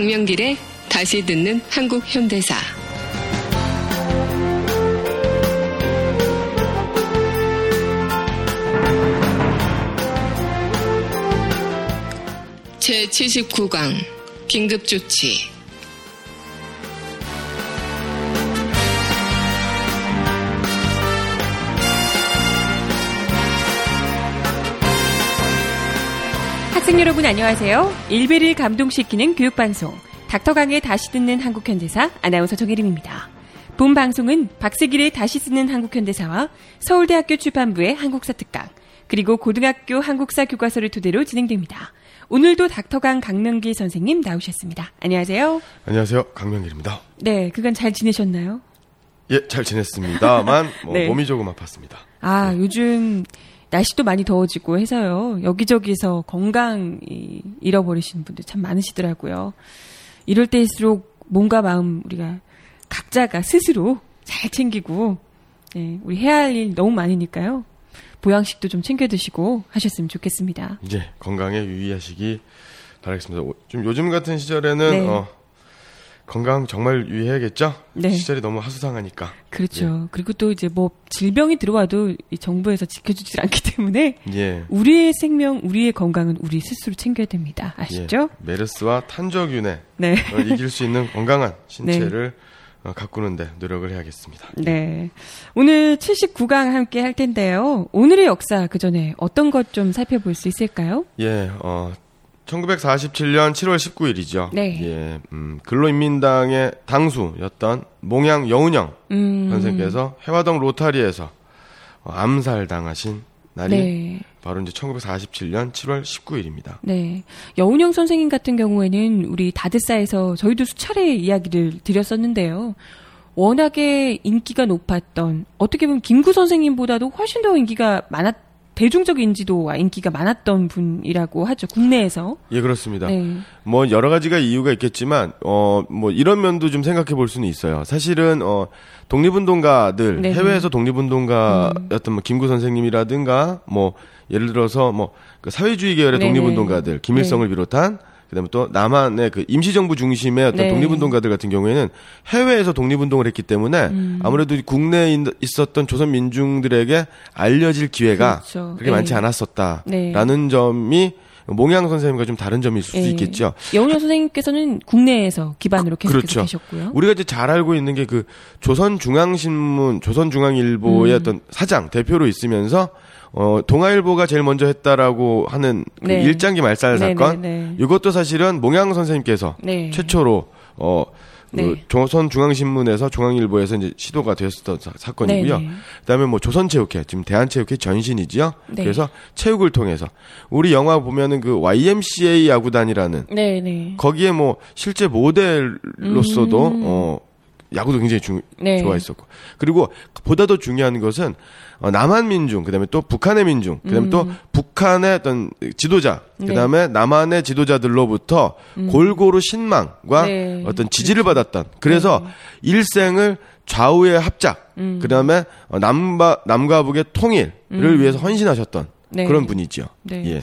강명길의 다시 듣는 한국 현대사. 제79강 긴급조치. 학생 여러분 안녕하세요. 일베를 감동시키는 교육방송 닥터강의 다시 듣는 한국현대사, 아나운서 정혜림입니다. 본 방송은 박세길의 다시 쓰는 한국현대사와 서울대학교 출판부의 한국사 특강, 그리고 고등학교 한국사 교과서를 토대로 진행됩니다. 오늘도 닥터강 강명길 선생님 나오셨습니다. 안녕하세요. 안녕하세요. 강명길입니다. 네, 그간 잘 지내셨나요? 예, 잘 지냈습니다만 네. 몸이 조금 아팠습니다. 아, 네. 요즘 날씨도 많이 더워지고 해서요. 여기저기서 건강 잃어버리시는 분들 참 많으시더라고요. 이럴 때일수록 몸과 마음 우리가 각자가 스스로 잘 챙기고, 네, 우리 해야 할 일 너무 많으니까요. 보양식도 좀 챙겨 드시고 하셨으면 좋겠습니다. 이제 예, 건강에 유의하시기 바라겠습니다. 좀 요즘 같은 시절에는 네. 건강 정말 유의해야겠죠? 네. 시절이 너무 하수상하니까. 그렇죠. 예. 그리고 또 이제 뭐 질병이 들어와도 이 정부에서 지켜주질 않기 때문에 예. 우리의 생명, 우리의 건강은 우리 스스로 챙겨야 됩니다. 아시죠? 예. 메르스와 탄저균에 네. 이길 수 있는 건강한 신체를 네. 가꾸는데 노력을 해야겠습니다. 네. 오늘 79강 함께 할 텐데요. 오늘의 역사 그 전에 어떤 것 좀 살펴볼 수 있을까요? 예. 1947년 7월 19일이죠. 네. 예. 근로인민당의 당수였던 몽양 여운형 선생께서 혜화동 로타리에서 암살당하신 날이 네. 바로 이제 1947년 7월 19일입니다. 네. 여운형 선생님 같은 경우에는 우리 다드사에서 저희도 수차례 이야기를 드렸었는데요. 워낙에 인기가 높았던, 어떻게 보면 김구 선생님보다도 훨씬 더 인기가 대중적 인지도와 인기가 많았던 분이라고 하죠. 국내에서. 예, 그렇습니다. 네. 뭐 여러 가지가 이유가 있겠지만 뭐 이런 면도 좀 생각해 볼 수는 있어요. 사실은 독립운동가들 네. 해외에서 독립운동가였던 뭐 김구 선생님이라든가 뭐 예를 들어서 뭐 그 사회주의 계열의 독립운동가들 김일성을 네. 비롯한 그다음에 또 남한의 그 임시정부 중심의 어떤 네. 독립운동가들 같은 경우에는 해외에서 독립운동을 했기 때문에 아무래도 국내에 있었던 조선 민중들에게 알려질 기회가 그렇죠. 그렇게 네. 많지 않았었다라는 네. 점이 몽양 선생님과 좀 다른 점일 수도 네. 있겠죠. 여운형 선생님께서는 국내에서 기반으로 계속해서 그렇죠. 계셨고요. 우리가 이제 잘 알고 있는 게 그 조선중앙신문, 조선중앙일보의 어떤 사장, 대표로 있으면서 동아일보가 제일 먼저 했다라고 하는 그 네. 일장기 말살 사건. 네네네. 이것도 사실은 몽양 선생님께서 네. 최초로 네. 그 조선중앙신문에서 중앙일보에서 이제 시도가 되었던 사건이고요. 네네. 그다음에 뭐 조선체육회, 지금 대한체육회 전신이지요. 네. 그래서 체육을 통해서 우리 영화 보면은 그 YMCA 야구단이라는 네네. 거기에 뭐 실제 모델로서도 야구도 굉장히 네. 좋아했었고. 그리고 보다 더 중요한 것은 남한 민중, 그다음에 또 북한의 민중, 그다음에 또 북한의 어떤 지도자, 그다음에 네. 남한의 지도자들로부터 골고루 신망과 네. 어떤 지지를 그렇죠. 받았던. 그래서 네. 일생을 좌우의 합작, 그다음에 남과 북의 통일을 위해서 헌신하셨던 네. 그런 분이죠. 네. 예.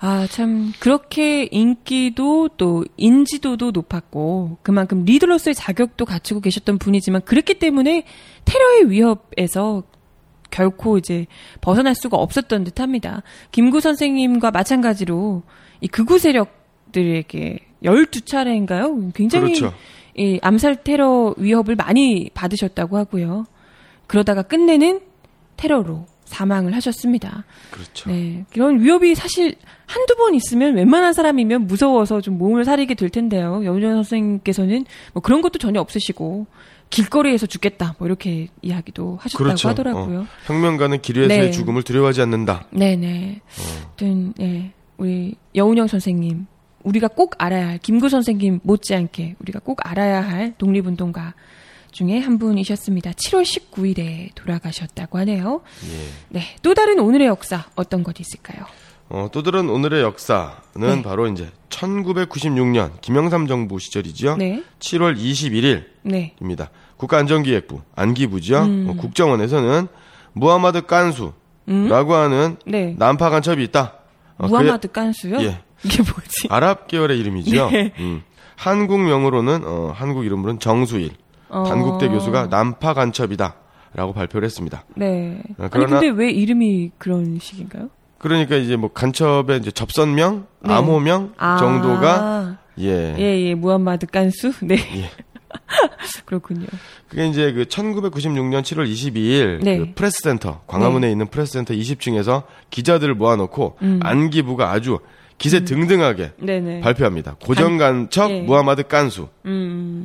아, 참 그렇게 인기도 또 인지도도 높았고 그만큼 리더로서의 자격도 갖추고 계셨던 분이지만 그렇기 때문에 테러의 위협에서 결코 이제 벗어날 수가 없었던 듯합니다. 김구 선생님과 마찬가지로 이 극우 세력들에게 12차례인가요? 굉장히 그렇죠. 이 암살 테러 위협을 많이 받으셨다고 하고요. 그러다가 끝내는 테러로 사망을 하셨습니다. 그렇죠. 네, 이런 위협이 사실 한두 번 있으면 웬만한 사람이면 무서워서 좀 몸을 사리게 될 텐데요. 여운형 선생님께서는 뭐 그런 것도 전혀 없으시고 길거리에서 죽겠다 뭐 이렇게 이야기도 하셨다고 그렇죠. 하더라고요. 혁명가는 길에서의 네. 죽음을 두려워하지 않는다. 네네. 아무튼 네, 우리 여운형 선생님, 우리가 꼭 알아야 할, 김구 선생님 못지않게 우리가 꼭 알아야 할 독립운동가 중에 한 분이셨습니다. 7월 19일에 돌아가셨다고 하네요. 예. 네, 또 다른 오늘의 역사 어떤 것이 있을까요? 또 다른 오늘의 역사는 네. 바로 이제 1996년 김영삼 정부 시절이죠. 네. 7월 21일입니다. 네. 국가안전기획부 안기부죠. 국정원에서는 무하마드 깐수라고 하는 네. 남파 간첩이 있다. 무하마드 깐수요? 예. 이게 뭐지? 아랍 계열의 이름이죠. 네. 한국명으로는 한국 이름으로는 정수일 단국대 교수가 남파 간첩이다라고 발표를 했습니다. 네. 그런데 왜 이름이 그런 식인가요? 그러니까 이제 뭐 간첩의 이제 접선명, 네. 암호명 정도가 예예 무하마드 깐수 네. 예. 그렇군요. 그게 이제 그 1996년 7월 22일 네. 그 프레스센터 광화문에 네. 있는 프레스센터 20층에서 기자들을 모아놓고 안기부가 아주 기세 등등하게 네네. 발표합니다. 고정간첩 예. 무하마드 깐수.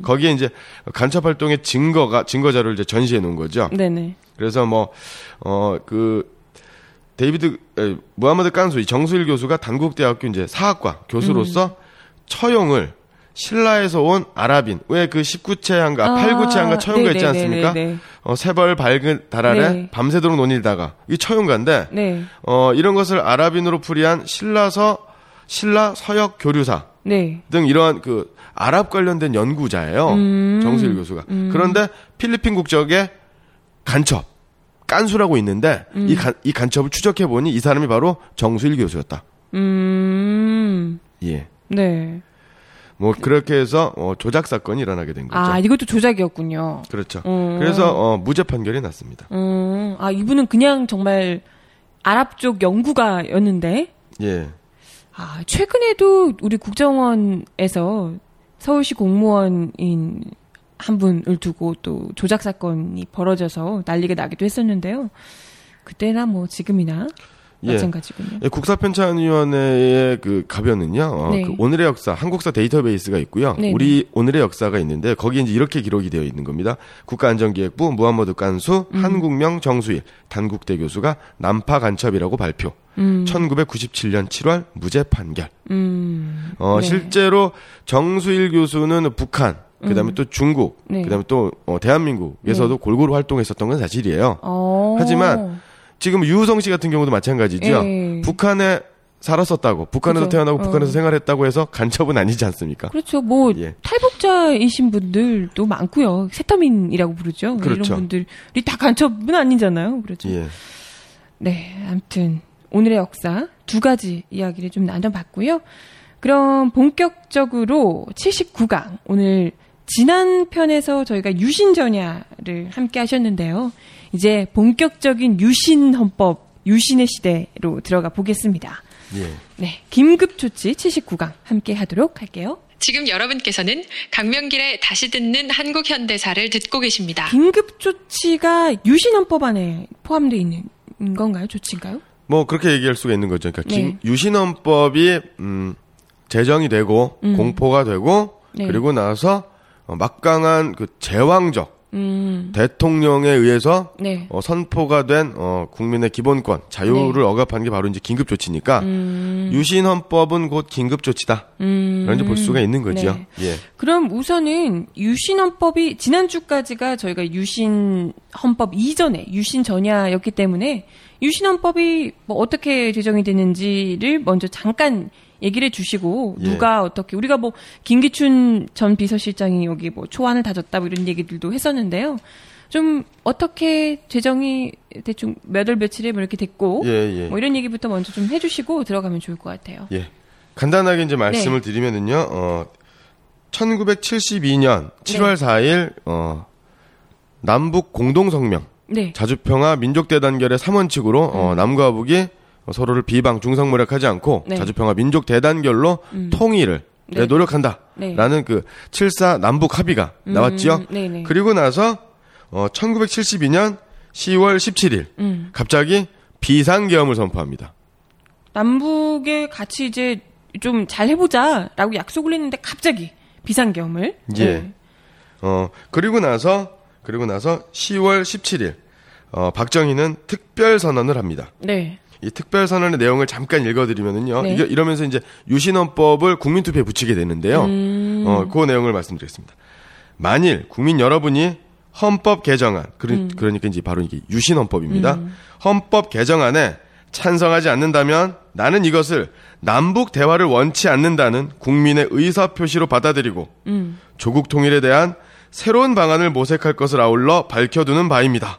거기에 이제 간첩 활동의 증거자료를 이제 전시해 놓은 거죠. 네네. 그래서 무하마드 깐수, 이 정수일 교수가 단국대학교 이제 사학과 교수로서 처용을 신라에서 온 아랍인, 왜 그 19채 한가, 8구채 한가 처용가 있지 않습니까? 네네. 새벌 밝은 달 아래 네. 밤새도록 논일다가. 이게 처용가인데, 네. 이런 것을 아랍인으로 풀이한 신라 서역 교류사 네. 등 이러한 그 아랍 관련된 연구자예요. 정수일 교수가. 그런데 필리핀 국적의 간첩, 깐수라고 있는데 이 간첩을 추적해 보니 이 사람이 바로 정수일 교수였다. 예. 네. 뭐 그렇게 해서 조작 사건이 일어나게 된 거죠. 아, 이것도 조작이었군요. 그렇죠. 그래서 무죄 판결이 났습니다. 아, 이분은 그냥 정말 아랍 쪽 연구가였는데. 예. 아, 최근에도 우리 국정원에서 서울시 공무원인 한 분을 두고 또 조작 사건이 벌어져서 난리가 나기도 했었는데요. 그때나 뭐 지금이나 예. 마찬가지군요. 예, 국사편찬위원회의 그 가변은요. 네. 그 오늘의 역사, 한국사 데이터베이스가 있고요. 네네. 우리 오늘의 역사가 있는데 거기에 이제 이렇게 기록이 되어 있는 겁니다. 국가안전기획부 무하마드 깐수 한국명 정수일 단국대 교수가 남파 간첩이라고 발표. 1997년 7월 무죄 판결. 네. 실제로 정수일 교수는 북한, 그다음에 또 중국, 네. 그다음에 또 대한민국에서도 네. 골고루 활동했었던 건 사실이에요. 하지만 지금 유우성 씨 같은 경우도 마찬가지죠. 에이. 북한에 살았었다고, 북한에서 그렇죠. 태어나고 북한에서 생활했다고 해서 간첩은 아니지 않습니까? 그렇죠. 뭐 예. 탈북자이신 분들도 많고요. 세터민이라고 부르죠. 그렇죠. 이런 분들이 다 간첩은 아니잖아요. 그렇죠. 예. 네, 아무튼 오늘의 역사 두 가지 이야기를 좀 나눠봤고요. 그럼 본격적으로 79강 오늘 지난 편에서 저희가 유신전야를 함께 하셨는데요. 이제 본격적인 유신헌법, 유신의 시대로 들어가 보겠습니다. 예. 네, 긴급조치 79강 함께 하도록 할게요. 지금 여러분께서는 강명길의 다시 듣는 한국현대사를 듣고 계십니다. 긴급조치가 유신헌법 안에 포함되어 있는 건가요? 조치인가요? 뭐 그렇게 얘기할 수가 있는 거죠. 그러니까 네. 유신헌법이 제정이 되고 공포가 되고 네. 그리고 나서 막강한 그 제왕적 대통령에 의해서 네. 선포가 된 국민의 기본권 자유를 네. 억압한 게 바로 이제 긴급조치니까 유신헌법은 곧 긴급조치다 이런지 볼 수가 있는 거죠. 네. 예. 그럼 우선은 유신헌법이 지난주까지가 저희가 유신헌법 이전에 유신전야였기 때문에 유신헌법이 뭐 어떻게 제정이 되는지를 먼저 잠깐 얘기를 해주시고 누가 예. 어떻게 우리가 뭐 김기춘 전 비서실장이 여기 뭐 초안을 다졌다 뭐 이런 얘기들도 했었는데요. 좀 어떻게 제정이 대충 몇 월 며칠에 뭐 이렇게 됐고 예, 예. 뭐 이런 얘기부터 먼저 좀 해주시고 들어가면 좋을 것 같아요. 예, 간단하게 이제 말씀을 네. 드리면은요, 1972년 7월 네. 4일 남북공동성명 네. 자주평화 민족대단결의 3원칙으로 남과 북이 서로를 비방, 중성모략하지 않고 네. 자주평화 민족 대단결로 통일을 네. 노력한다 라는 네. 그 7.4 남북 합의가 나왔지요. 네네. 그리고 나서 1972년 10월 17일 갑자기 비상계엄을 선포합니다. 남북에 같이 이제 좀 잘 해보자 라고 약속을 했는데 갑자기 비상계엄을 예. 네. 그리고 나서 10월 17일 박정희는 특별선언을 합니다. 네. 이 특별선언의 내용을 잠깐 읽어드리면은요. 네. 이러면서 이제 유신헌법을 국민투표에 붙이게 되는데요. 그 내용을 말씀드리겠습니다. 만일 국민 여러분이 헌법 개정안, 그러니까 이제 바로 이게 유신헌법입니다. 헌법 개정안에 찬성하지 않는다면 나는 이것을 남북 대화를 원치 않는다는 국민의 의사표시로 받아들이고 조국 통일에 대한 새로운 방안을 모색할 것을 아울러 밝혀두는 바입니다.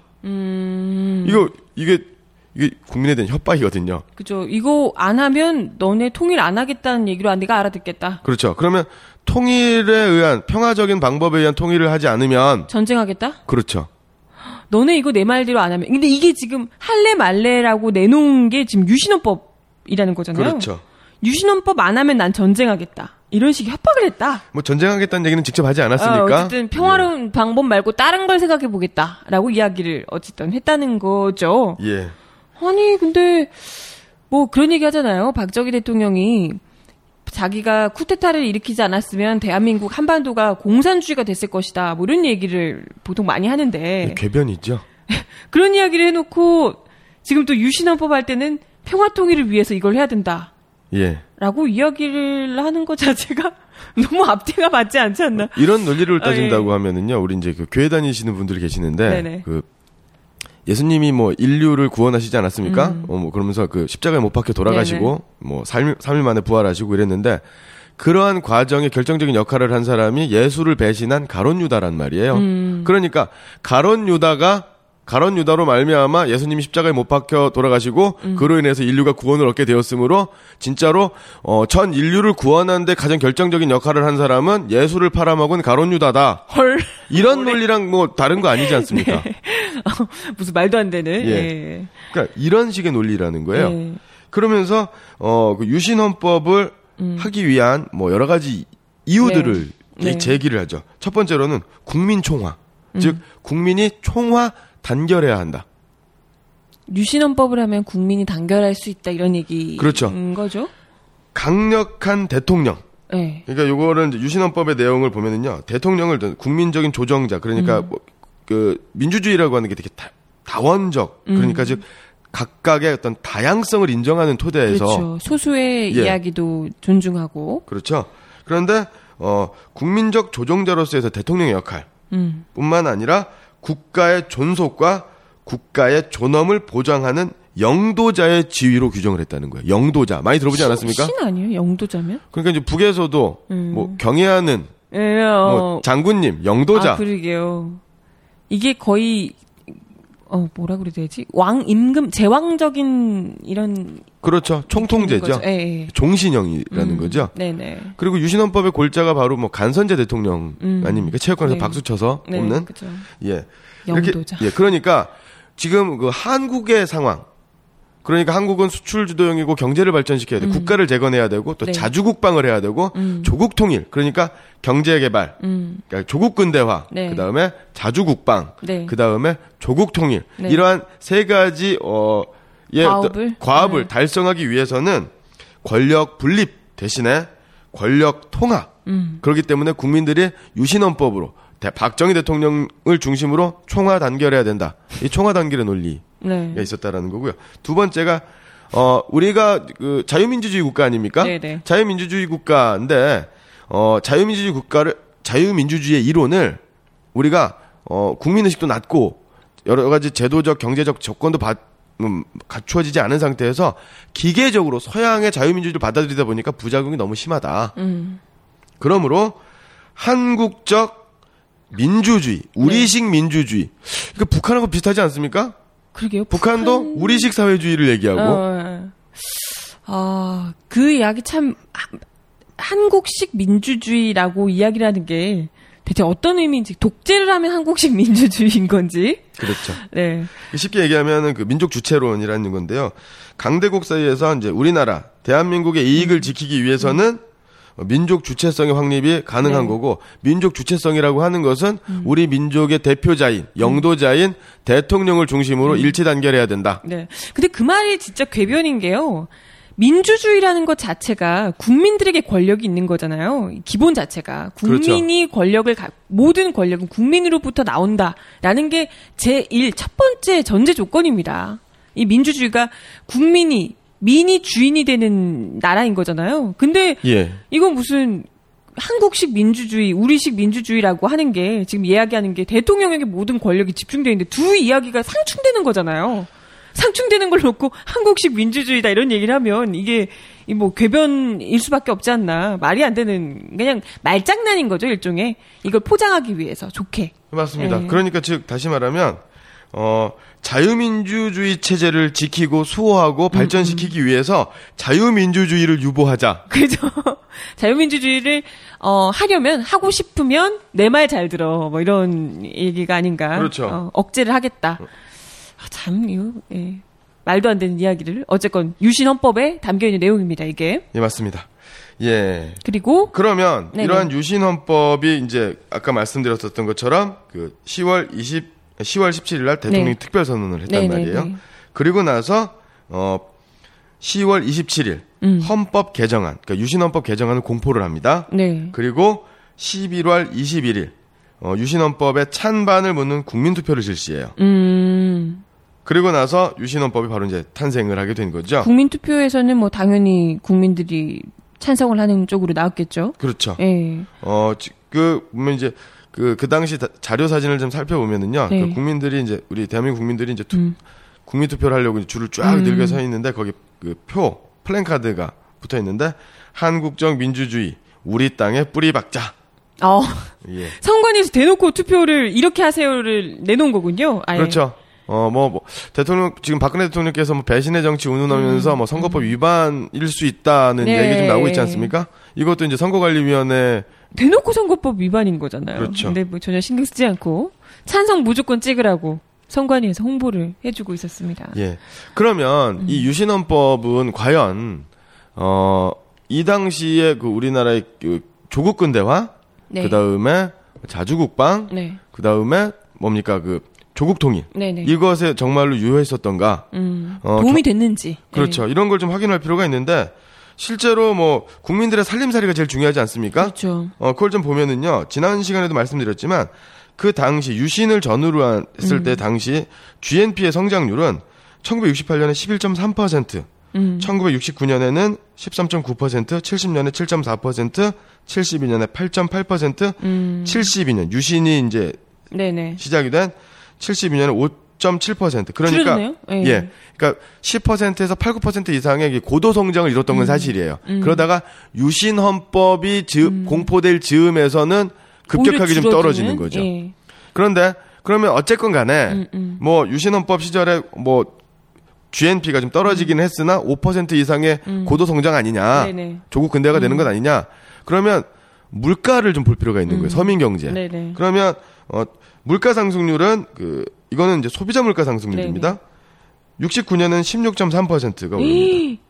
이게 이게 국민에 대한 협박이거든요. 그죠. 이거 안 하면 너네 통일 안 하겠다는 얘기로 내가 알아듣겠다. 그렇죠. 그러면 통일에 의한 평화적인 방법에 의한 통일을 하지 않으면 전쟁하겠다? 그렇죠. 너네 이거 내 말대로 안 하면. 근데 이게 지금 할래 말래라고 내놓은 게 지금 유신헌법이라는 거잖아요. 그렇죠. 유신헌법 안 하면 난 전쟁하겠다. 이런 식의 협박을 했다. 뭐 전쟁하겠다는 얘기는 직접 하지 않았으니까. 어쨌든 평화로운 예. 방법 말고 다른 걸 생각해보겠다라고 이야기를 어쨌든 했다는 거죠. 예. 아니 근데 뭐 그런 얘기 하잖아요. 박정희 대통령이 자기가 쿠데타를 일으키지 않았으면 대한민국 한반도가 공산주의가 됐을 것이다. 뭐 이런 얘기를 보통 많이 하는데. 궤변이죠. 그런 이야기를 해놓고 지금 또 유신헌법 할 때는 평화통일을 위해서 이걸 해야 된다. 예. 라고 이야기를 하는 것 자체가 너무 앞뒤가 맞지 않지 않나. 이런 논리를 따진다고 아, 예. 하면은요. 우리 이제 그 교회 다니시는 분들이 계시는데. 네네. 그 예수님이 뭐 인류를 구원하시지 않았습니까? 뭐 그러면서 그 십자가에 못 박혀 돌아가시고 네네. 뭐 3일 만에 부활하시고 이랬는데 그러한 과정에 결정적인 역할을 한 사람이 예수를 배신한 가롯 유다란 말이에요. 그러니까 가롯 유다로 말미암아 예수님이 십자가에 못 박혀 돌아가시고 그로 인해서 인류가 구원을 얻게 되었으므로 진짜로 전 인류를 구원하는데 가장 결정적인 역할을 한 사람은 예수를 팔아먹은 가롯 유다다. 헐. 이런 오래. 논리랑 뭐 다른 거 아니지 않습니까? 네. 무슨 말도 안 되는. 예. 예. 그러니까 이런 식의 논리라는 거예요. 예. 그러면서 그 유신헌법을 하기 위한 뭐 여러 가지 이유들을 네. 제기를 하죠. 첫 번째로는 국민총화, 즉 국민이 총화 단결해야 한다. 유신헌법을 하면 국민이 단결할 수 있다 이런 얘기인 그렇죠. 거죠? 강력한 대통령. 네. 그러니까 요거는 유신헌법의 내용을 보면은요, 대통령을 국민적인 조정자, 그러니까 뭐, 그 민주주의라고 하는 게 되게 다원적, 그러니까 즉 각각의 어떤 다양성을 인정하는 토대에서 그렇죠. 소수의 예. 이야기도 존중하고 그렇죠. 그런데 국민적 조정자로서의 대통령의 역할 뿐만 아니라 국가의 존속과 국가의 존엄을 보장하는 영도자의 지위로 규정을 했다는 거예요. 영도자 많이 들어보지 않았습니까? 신 아니에요? 영도자면? 그러니까 이제 북에서도 뭐 경애하는 예, 뭐 장군님, 영도자. 아, 그러게요. 이게 거의 뭐라 그래야 되지? 왕 임금 제왕적인 이런 그렇죠. 총통제죠. 예, 예. 종신형이라는 거죠. 네네. 그리고 유신헌법의 골자가 바로 뭐 간선제 대통령 아닙니까? 체육관에서 네. 박수 쳐서 네, 뽑는. 그렇죠. 예. 영도자. 이렇게, 예. 그러니까 지금 그 한국의 상황. 그러니까 한국은 수출 주도형이고 경제를 발전시켜야 돼. 국가를 재건해야 되고 또 네. 자주국방을 해야 되고 조국 통일. 그러니까 경제 개발. 그러니까 조국 근대화. 네. 그다음에 자주국방. 네. 그다음에 조국 통일. 네. 이러한 세 가지 과업을 네. 달성하기 위해서는 권력 분립 대신에 권력 통합. 그렇기 때문에 국민들이 유신헌법으로 박정희 대통령을 중심으로 총화 단결해야 된다. 이 총화 단결의 논리. 네. 있었다라는 거고요. 두 번째가 우리가 그 자유민주주의 국가 아닙니까? 네네. 자유민주주의 국가인데 자유민주주의 국가를 자유민주주의의 이론을 우리가 국민의식도 낮고 여러 가지 제도적 경제적 조건도 갖추어지지 않은 상태에서 기계적으로 서양의 자유민주주의를 받아들이다 보니까 부작용이 너무 심하다. 그러므로 한국적 민주주의, 우리식 네. 민주주의. 그러니까 북한하고 비슷하지 않습니까? 그러게요. 북한도 우리식 사회주의를 얘기하고. 그 이야기 참 한국식 민주주의라고 이야기를 하는 게 대체 어떤 의미인지 독재를 하면 한국식 민주주의인 건지. 그렇죠. 네. 쉽게 얘기하면 그 민족 주체론이라는 건데요. 강대국 사이에서 이제 우리나라 대한민국의 이익을 지키기 위해서는 민족 주체성의 확립이 가능한 네. 거고 민족 주체성이라고 하는 것은 우리 민족의 대표자인 영도자인 대통령을 중심으로 일치 단결해야 된다. 네. 근데 그 말이 진짜 궤변인 게요. 민주주의라는 것 자체가 국민들에게 권력이 있는 거잖아요. 기본 자체가 국민이 그렇죠. 모든 권력은 국민으로부터 나온다라는 게 제1 첫 번째 전제 조건입니다. 이 민주주의가 민이 주인이 되는 나라인 거잖아요. 근데 예. 이건 무슨 한국식 민주주의, 우리식 민주주의라고 하는 게 지금 이야기하는 게 대통령에게 모든 권력이 집중되어 있는데 두 이야기가 상충되는 거잖아요. 상충되는 걸 놓고 한국식 민주주의다 이런 얘기를 하면 이게 뭐 궤변일 수밖에 없지 않나. 말이 안 되는 그냥 말장난인 거죠. 일종의. 이걸 포장하기 위해서 좋게. 맞습니다. 예. 그러니까 즉 다시 말하면 자유민주주의 체제를 지키고 수호하고 발전시키기 위해서 자유민주주의를 유보하자. 그죠. 자유민주주의를 하려면, 하고 싶으면 내 말 잘 들어. 뭐 이런 얘기가 아닌가. 그렇죠. 억제를 하겠다. 아, 참 이거 예. 말도 안 되는 이야기를 어쨌건 유신헌법에 담겨 있는 내용입니다. 이게. 예, 맞습니다. 예. 그리고 그러면 네네. 이러한 유신헌법이 이제 아까 말씀드렸었던 것처럼 그 10월 17일 날 대통령이 네. 특별 선언을 했단 말이에요. 네네. 그리고 나서 10월 27일 헌법 개정안, 그러니까 유신헌법 개정안을 공포를 합니다. 네. 그리고 11월 21일 유신헌법에 찬반을 묻는 국민투표를 실시해요. 그리고 나서 유신헌법이 바로 이제 탄생을 하게 된 거죠. 국민투표에서는 뭐 당연히 국민들이 찬성을 하는 쪽으로 나왔겠죠. 그렇죠. 예. 보면 이제 그 당시 자료 사진을 좀 살펴보면은요. 네. 그 국민들이 이제 우리 대한민국 국민들이 이제 국민 투표를 하려고 이제 줄을 쫙 늘게 서 있는데 거기 그 표 플랜카드가 붙어 있는데 한국적 민주주의 우리 땅에 뿌리 박자. 예. 선관위에서 대놓고 투표를 이렇게 하세요를 내놓은 거군요. 아예. 그렇죠. 대통령, 지금 박근혜 대통령께서 뭐 배신의 정치 운운하면서 뭐 선거법 위반일 수 있다는 네. 얘기 좀 나오고 있지 않습니까? 이것도 이제 선거관리위원회. 대놓고 선거법 위반인 거잖아요. 그렇죠. 근데 뭐 전혀 신경 쓰지 않고 찬성 무조건 찍으라고 선관위에서 홍보를 해주고 있었습니다. 예. 그러면 이 유신헌법은 과연, 이 당시에 그 우리나라의 그 조국 근대화, 네. 그 다음에 자주국방, 네. 그 다음에 뭡니까 그 조국 통일 네네. 이것에 정말로 유효했었던가 도움이 됐는지 그렇죠 네. 이런 걸 좀 확인할 필요가 있는데 실제로 뭐 국민들의 살림살이가 제일 중요하지 않습니까? 그렇죠. 그걸 좀 보면은요 지난 시간에도 말씀드렸지만 그 당시 유신을 전후로 했을 때 당시 GNP의 성장률은 1968년에 11.3%, 1969년에는 13.9%, 70년에 7.4%, 72년에 8.8%, 72년 유신이 이제 네네. 시작이 된 72년에 5.7%. 그러니까 예. 예. 그러니까 10%에서 8, 9% 이상의 고도 성장을 이뤘던 건 사실이에요. 그러다가 유신 헌법이 공포될 즈음에서는 급격하게 좀 떨어지는 거죠. 예. 그런데 그러면 어쨌건 간에 뭐 유신 헌법 시절에 뭐 GNP가 좀 떨어지긴 했으나 5% 이상의 고도 성장 아니냐. 네네. 조국 근대화가 되는 건 아니냐. 그러면 물가를 좀 볼 필요가 있는 거예요. 서민 경제. 네네. 그러면 물가 상승률은 이거는 이제 소비자 물가 상승률입니다. 네네. 69년은 16.3%가 오릅니다.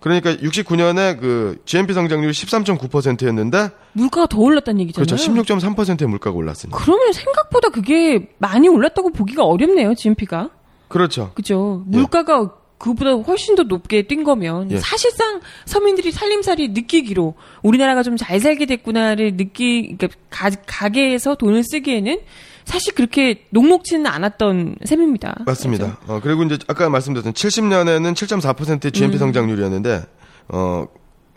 그러니까 69년에 GNP 성장률이 13.9%였는데 물가가 더 올랐다는 얘기잖아요. 그렇죠. 16.3%의 물가가 올랐습니다. 그러면 생각보다 그게 많이 올랐다고 보기가 어렵네요. GNP가. 그렇죠. 그죠. 물가가 예. 그보다 훨씬 더 높게 뛴 거면 예. 사실상 서민들이 살림살이 느끼기로 우리나라가 좀 잘 살게 됐구나를 그러니까 가게에서 돈을 쓰기에는 사실 그렇게 녹록지는 않았던 셈입니다. 맞습니다. 그렇죠? 그리고 이제 아까 말씀드렸던 70년에는 7.4%의 GNP 성장률이었는데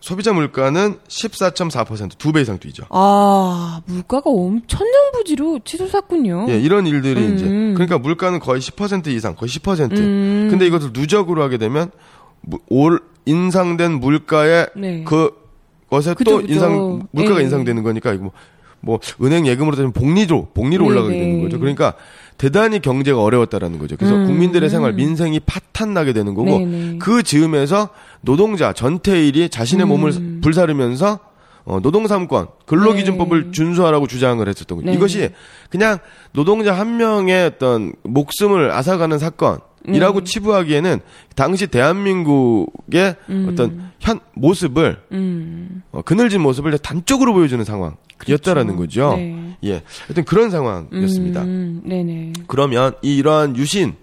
소비자 물가는 14.4%, 2배 이상 뛰죠. 아, 물가가 천정부지로 치솟았군요. 예, 이런 일들이 이제. 그러니까 물가는 거의 10% 이상, 거의 10%. 근데 이것을 누적으로 하게 되면, 인상된 물가에, 네. 그것에 그쵸, 또 그쵸. 물가가 네. 인상되는 거니까, 이거 은행 예금으로 따지면 복리로 네, 올라가게 네. 되는 거죠. 그러니까 대단히 경제가 어려웠다라는 거죠. 그래서 국민들의 생활, 민생이 파탄나게 되는 거고 네네. 그 즈음에서 노동자 전태일이 자신의 몸을 불사르면서 노동삼권, 근로기준법을 네. 준수하라고 주장을 했었던 거죠. 네. 이것이 그냥 노동자 한 명의 어떤 목숨을 앗아가는 사건이라고 치부하기에는 당시 대한민국의 어떤 모습을 그늘진 모습을 단적으로 보여주는 상황. 였다라는 그렇죠. 거죠. 네. 예. 하여튼 그런 상황이었습니다. 네네. 그러면 이러한 유신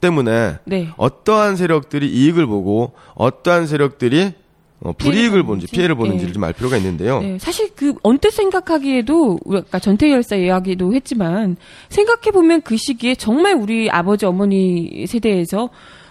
때문에 네. 어떠한 세력들이 이익을 보고 어떠한 세력들이 불이익을 보는지 피해를 보는지를 네. 좀 알 필요가 있는데요. 네. 사실 언뜻 생각하기에도 아까 전태일 열사 이야기도 했지만 생각해보면 그 시기에 정말 우리 아버지 어머니 세대에서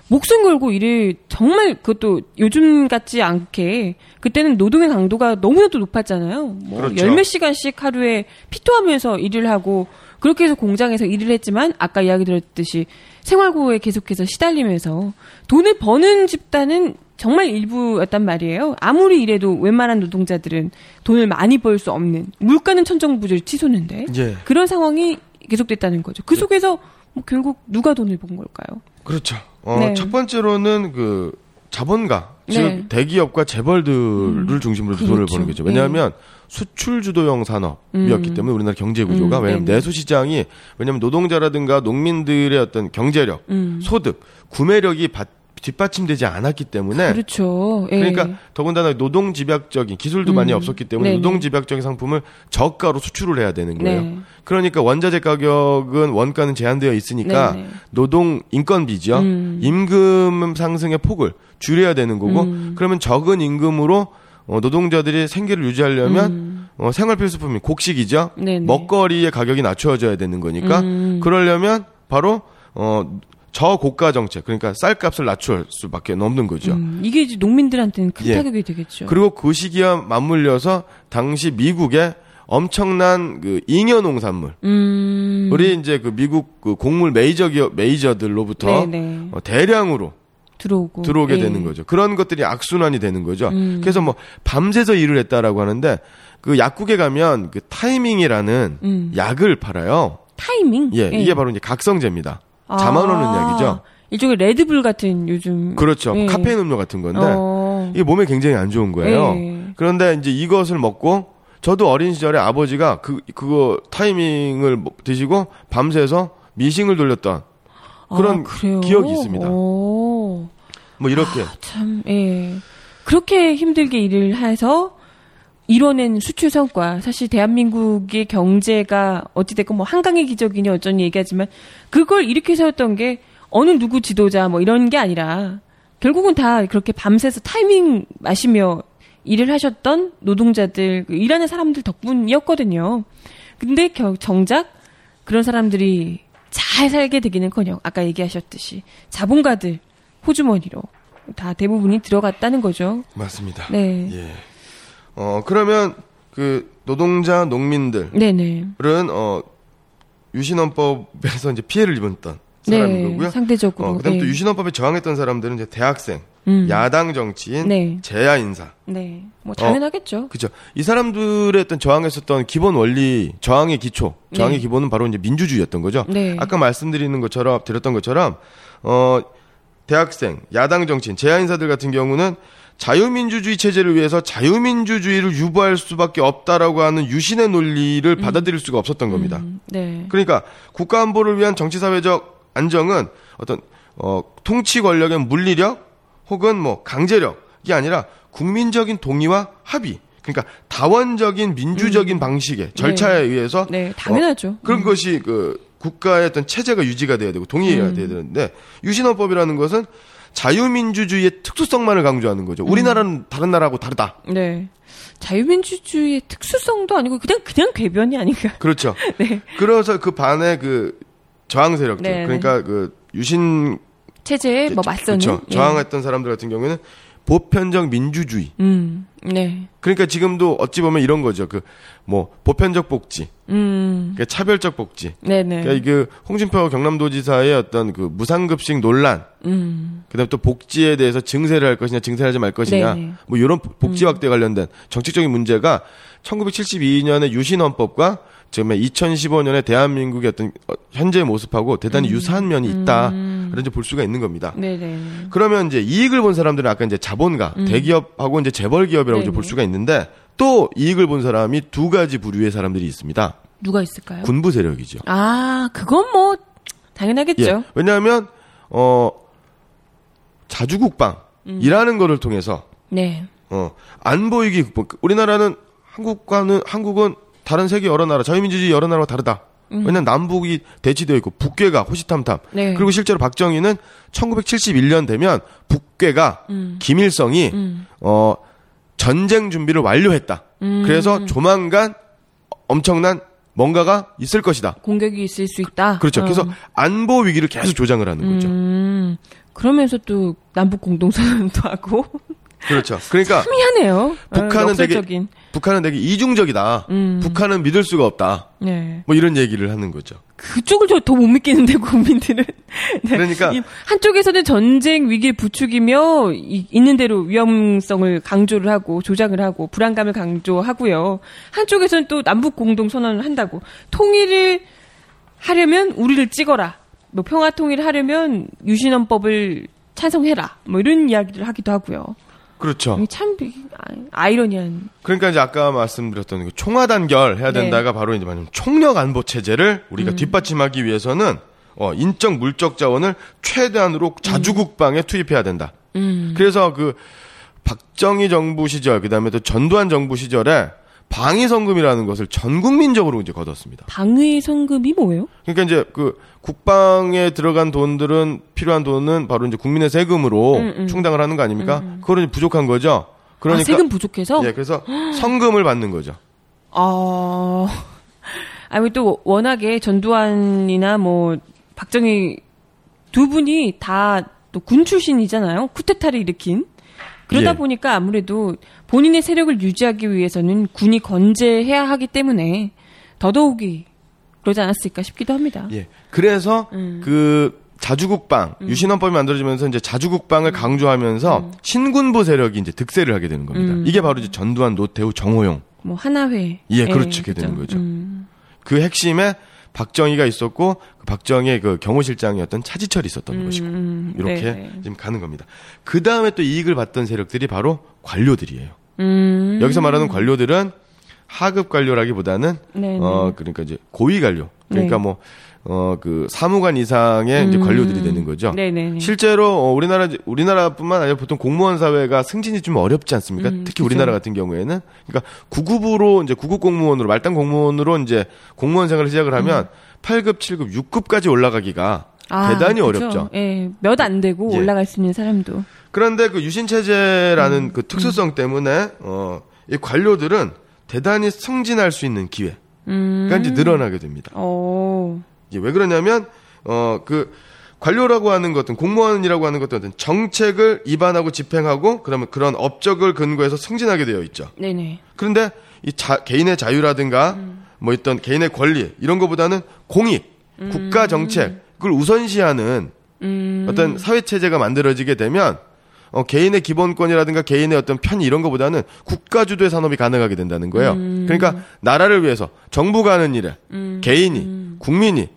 목숨 걸고 일을 정말 그것도 요즘 같지 않게 그때는 노동의 강도가 너무나도 높았잖아요. 뭐 그렇죠. 열몇 시간씩 하루에 피토하면서 일을 하고 그렇게 해서 공장에서 일을 했지만 아까 이야기 드렸듯이 생활고에 계속해서 시달리면서 돈을 버는 집단은 정말 일부였단 말이에요. 아무리 일해도 웬만한 노동자들은 돈을 많이 벌 수 없는 물가는 천정부지를 치솟는데 예. 그런 상황이 계속됐다는 거죠. 그 속에서 결국 누가 돈을 본 걸까요? 그렇죠. 네. 첫 번째로는 그 자본가, 즉 네. 대기업과 재벌들을 중심으로 그렇죠. 돈을 버는 거죠. 왜냐하면 네. 수출 주도형 산업이었기 때문에 우리나라 경제 구조가 왜냐하면 내수 시장이 왜냐하면 노동자라든가 농민들의 어떤 경제력, 소득, 구매력이 뒷받침되지 않았기 때문에 그렇죠. 예. 그러니까 더군다나 노동 집약적인 기술도 많이 없었기 때문에 네네. 노동 집약적인 상품을 저가로 수출을 해야 되는 거예요. 네. 그러니까 원자재 가격은 원가는 제한되어 있으니까 네네. 노동 인건비죠. 임금 상승의 폭을 줄여야 되는 거고 그러면 적은 임금으로 노동자들이 생계를 유지하려면 생활 필수품인 곡식이죠. 네네. 먹거리의 가격이 낮춰져야 되는 거니까 그러려면 바로 저고가 정책, 그러니까 쌀값을 낮출 수밖에 없는 거죠. 이게 이제 농민들한테는 큰 예. 타격이 되겠죠. 그리고 그 시기와 맞물려서 당시 미국의 엄청난 그 잉여 농산물, 우리 이제 그 미국 그 곡물 메이저들로부터 대량으로 들어오게 예. 되는 거죠. 그런 것들이 악순환이 되는 거죠. 그래서 뭐 밤새서 일을 했다라고 하는데 그 약국에 가면 그 타이밍이라는 약을 팔아요. 타이밍? 예, 예, 이게 바로 이제 각성제입니다. 잠안오는 약이죠. 일종의 레드불 같은 요즘. 그렇죠. 예. 카페인 음료 같은 건데 이게 몸에 굉장히 안 좋은 거예요. 예. 그런데 이제 이것을 먹고 저도 어린 시절에 아버지가 그거 타이밍을 드시고 밤새서 미싱을 돌렸던 그런 기억이 있습니다. 오. 뭐 이렇게 참 예. 그렇게 힘들게 일을 해서 이뤄낸 수출 성과, 사실 대한민국의 경제가 어찌됐건 뭐 한강의 기적이니 어쩌니 얘기하지만 그걸 이렇게 세웠던 게 어느 누구 지도자 뭐 이런 게 아니라 결국은 다 그렇게 밤새서 타이밍 마시며 일을 하셨던 노동자들, 일하는 사람들 덕분이었거든요. 근데 정작 그런 사람들이 잘 살게 되기는커녕 아까 얘기하셨듯이 자본가들 호주머니로 다 대부분이 들어갔다는 거죠. 맞습니다. 네. 예. 그러면 그 노동자 농민들은 네네. 유신헌법에서 이제 피해를 입었던 사람인 거고요. 상대적으로. 그다음 네. 또 유신헌법에 저항했던 사람들은 이제 대학생, 야당 정치인, 네. 재야 인사. 네, 뭐 당연하겠죠. 그렇죠. 이 사람들의 어떤 저항했었던 기본 원리, 저항의 기초, 저항의 네. 기본은 바로 이제 민주주의였던 거죠. 네. 아까 드렸던 것처럼 대학생, 야당 정치인, 재야 인사들 같은 경우는 자유민주주의 체제를 위해서 자유민주주의를 유보할 수밖에 없다라고 하는 유신의 논리를 받아들일 수가 없었던 겁니다. 네. 그러니까 국가안보를 위한 정치사회적 안정은 어떤 통치 권력의 물리력 혹은 뭐 강제력이 아니라 국민적인 동의와 합의, 그러니까 다원적인 민주적인 방식의 절차에 네. 의해서 네, 당연하죠. 그런 것이 그 국가의 어떤 체제가 유지가 돼야 되고 동의해야 돼야 되는데 유신헌법이라는 것은 자유민주주의의 특수성만을 강조하는 거죠. 우리나라는 다른 나라하고 다르다. 네. 자유민주주의의 특수성도 아니고 그냥 궤변이 아닌가. 그렇죠. 네. 그래서 그 반의 그 저항 세력들. 네. 그러니까 그 유신 체제에 뭐 맞서는 그렇죠. 저항했던 예. 사람들 같은 경우에는 보편적 민주주의. 네. 그러니까 지금도 어찌 보면 이런 거죠. 그 뭐 보편적 복지, 그러니까 차별적 복지. 네네. 그러니까 이게 홍준표 경남도지사의 어떤 그 무상급식 논란. 그다음 또 복지에 대해서 증세를 할 것이냐, 증세하지 말 것이냐. 네네. 뭐 이런 복지 확대 관련된 정책적인 문제가 1972년에 유신헌법과 지금의 2015년에 대한민국의 어떤 현재의 모습하고 대단히 유사한 면이 있다. 이런지 볼 수가 있는 겁니다. 네네. 그러면 이제 이익을 본 사람들은 아까 이제 자본가, 대기업하고 이제 재벌 기업이라고 이제 볼 수가 있는데 또 이익을 본 사람이 두 가지 부류의 사람들이 있습니다. 누가 있을까요? 군부 세력이죠. 아, 그건 뭐 당연하겠죠. 예. 왜냐하면 자주국방이라는 거를 통해서 네. 안 보이기 국방. 우리나라는 한국은 다른 세계 여러 나라, 자유민주주의 여러 나라와 다르다. 왜냐면 남북이 대치되어 있고 북괴가 호시탐탐. 네. 그리고 실제로 박정희는 1971년 되면 북괴가 김일성이 전쟁 준비를 완료했다. 그래서 조만간 엄청난 뭔가가 있을 것이다. 공격이 있을 수 있다. 그렇죠. 그래서 안보 위기를 계속 조장을 하는 거죠. 그러면서 또 남북공동선언도 하고. 그렇죠. 그러니까 희한해요. 북한은 되게 이중적이다. 북한은 믿을 수가 없다. 네. 뭐 이런 얘기를 하는 거죠. 그쪽을 저 더 못 믿겠는데 국민들은. 네. 그러니까 한쪽에서는 전쟁 위기를 부추기며 있는 대로 위험성을 강조를 하고 조장을 하고 불안감을 강조하고요. 한쪽에서는 또 남북 공동 선언을 한다고 통일을 하려면 우리를 찍어라. 뭐 평화 통일을 하려면 유신헌법을 찬성해라. 뭐 이런 이야기를 하기도 하고요. 그렇죠. 참 아이러니한. 그러니까 이제 아까 말씀드렸던 총화 단결 해야 된다가 네. 바로 이제 총력 안보 체제를 우리가 뒷받침하기 위해서는 인적 물적 자원을 최대한으로 자주 국방에 투입해야 된다. 그래서 그 박정희 정부 시절, 그다음에 또 전두환 정부 시절에 방위 성금이라는 것을 전 국민적으로 이제 거뒀습니다. 방위 성금이 뭐예요? 그러니까 이제 그 국방에 들어간 돈들은 필요한 돈은 바로 이제 국민의 세금으로 충당을 하는 거 아닙니까? 그거는 부족한 거죠. 그러니까 아, 세금 부족해서? 예, 그래서 성금을 받는 거죠. 아니 또 워낙에 전두환이나 뭐 박정희 두 분이 다 또 군 출신이잖아요. 쿠데타를 일으킨. 그러다 예. 보니까 아무래도 본인의 세력을 유지하기 위해서는 군이 건재해야 하기 때문에 더더욱이 그러지 않았을까 싶기도 합니다. 예. 그래서 그 자주국방, 유신헌법이 만들어지면서 이제 자주국방을 강조하면서 신군부 세력이 이제 득세를 하게 되는 겁니다. 이게 바로 이제 전두환, 노태우, 정호용. 뭐 하나회. 예, 그렇게 그렇죠. 되는 거죠. 그 핵심에 박정희가 있었고 박정희의 그 경호실장이었던 차지철이 있었던 것이고 이렇게 네네. 지금 가는 겁니다. 그 다음에 또 이익을 받던 세력들이 바로 관료들이에요. 여기서 말하는 관료들은 하급 관료라기보다는 그러니까 이제 고위 관료. 그러니까 네. 그 사무관 이상의 이제 관료들이 되는 거죠. 네네네. 실제로 우리나라뿐만 아니라 보통 공무원 사회가 승진이 좀 어렵지 않습니까? 특히 그렇죠. 우리나라 같은 경우에는 그러니까 9급으로 이제 9급 공무원으로 말단 공무원으로 이제 공무원 생활을 시작을 하면 8급, 7급, 6급까지 올라가기가 대단히 그렇죠. 어렵죠. 예. 몇 안 되고 예. 올라갈 수 있는 사람도. 그런데 그 유신 체제라는 그 특수성 때문에 이 관료들은 대단히 승진할 수 있는 기회. 그러니까 이제 늘어나게 됩니다. 이게 왜 그러냐면 그 관료라고 하는 것은 공무원이라고 하는 것은 정책을 입안하고 집행하고 그러면 그런 업적을 근거해서 승진하게 되어 있죠. 네네. 그런데 이 개인의 자유라든가 뭐 있던 개인의 권리 이런 것보다는 공익, 국가 정책 그걸 우선시하는 어떤 사회 체제가 만들어지게 되면 개인의 기본권이라든가 개인의 어떤 편의 이런 것보다는 국가 주도의 산업이 가능하게 된다는 거예요. 그러니까 나라를 위해서 정부가 하는 일에 개인이, 국민이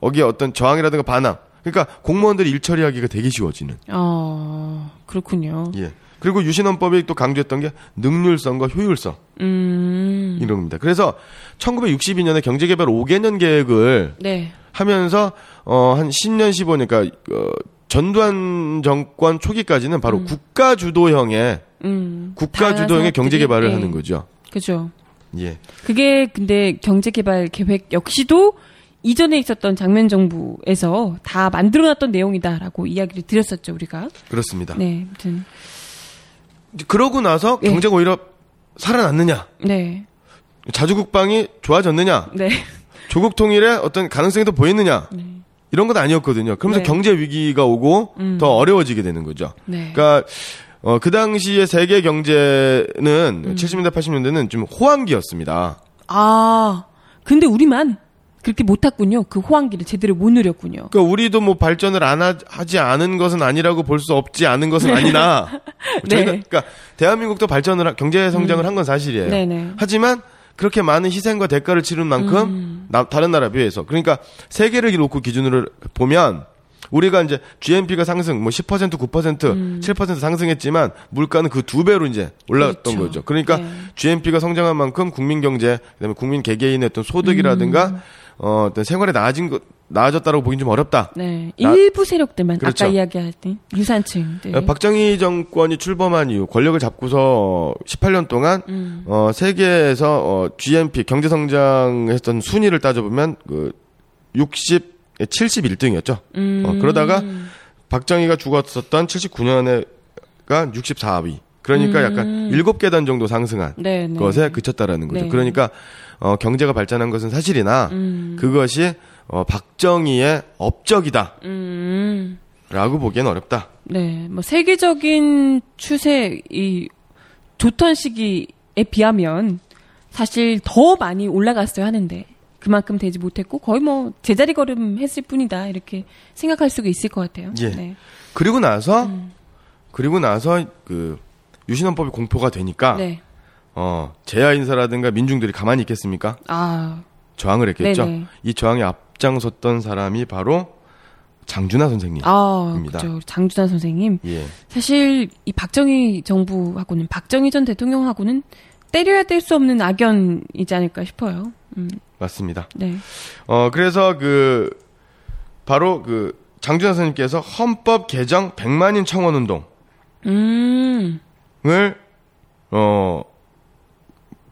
여기에 어떤 저항이라든가 반항. 그러니까 공무원들이 일 처리하기가 되게 쉬워지는. 그렇군요. 예. 그리고 유신헌법이 또 강조했던 게 능률성과 효율성. 이런 겁니다. 그래서 1962년에 경제개발 5개년 계획을 네. 하면서 한 10년 15년 그러니까 전두환 정권 초기까지는 바로 국가 주도형의 경제 개발을 하는 거죠. 그죠. 예. 그게 근데 경제 개발 계획 역시도 이전에 있었던 장면 정부에서 다 만들어 놨던 내용이다라고 이야기를 드렸었죠, 우리가. 그렇습니다. 네. 아무튼 그러고 나서 경제가 오히려 살아났느냐? 네. 자주 국방이 좋아졌느냐? 네. 조국 통일의 어떤 가능성이 더 보였느냐? 네. 이런 건 아니었거든요. 그러면서 네. 경제 위기가 오고 더 어려워지게 되는 거죠. 네. 그러니까 그 당시의 세계 경제는 70년대 80년대는 좀 호황기였습니다. 근데 우리만 그렇게 못 탔군요. 그 호황기를 제대로 못 누렸군요. 그러니까 우리도 뭐 발전을 안 하지 않은 것은 아니라고 볼 수 없지 않은 것은 아니나. 네. 그러니까 대한민국도 발전을 경제 성장을 한 건 사실이에요. 네네. 하지만 그렇게 많은 희생과 대가를 치른 만큼 다른 나라에 비해서 그러니까 세계를 놓고 기준으로 보면 우리가 이제 GNP가 상승 뭐 10% 9% 7% 상승했지만 물가는 그 두 배로 이제 올라갔던 그렇죠. 거죠. 그러니까 네. GNP가 성장한 만큼 국민 경제 그다음에 국민 개개인의 어떤 소득이라든가 어떤 생활에 나아졌다라고 보긴 좀 어렵다. 네. 일부 세력들만 그렇죠. 아까 이야기할 때 유산층들. 박정희 정권이 출범한 이후 권력을 잡고서 18년 동안 세계에서 GNP 경제 성장했던 순위를 따져보면 그 71등이었죠. 그러다가 박정희가 죽었었던 79년에가 64위. 그러니까 약간 7계단 정도 상승한 네네. 것에 그쳤다라는 거죠. 네. 그러니까 경제가 발전한 것은 사실이나 그것이 박정희의 업적이다. 라고 보기엔 어렵다. 네. 뭐 세계적인 추세 이 좋던 시기에 비하면 사실 더 많이 올라갔어야 하는데 그만큼 되지 못했고 거의 뭐 제자리 걸음 했을 뿐이다. 이렇게 생각할 수가 있을 것 같아요. 예. 네. 그리고 나서 그 유신헌법이 공포가 되니까 네. 재야 인사라든가 민중들이 가만히 있겠습니까? 저항을 했겠죠. 네네. 이 저항에 앞장섰던 사람이 바로 장준하 선생님입니다. 아, 그렇죠. 장준하 선생님. 예. 사실 이 박정희 정부하고는, 박정희 전 대통령하고는 때려야 뗄 수 없는 악연이지 않을까 싶어요. 맞습니다. 네. 그래서 바로 장준하 선생님께서 헌법 개정 100만인 청원 운동을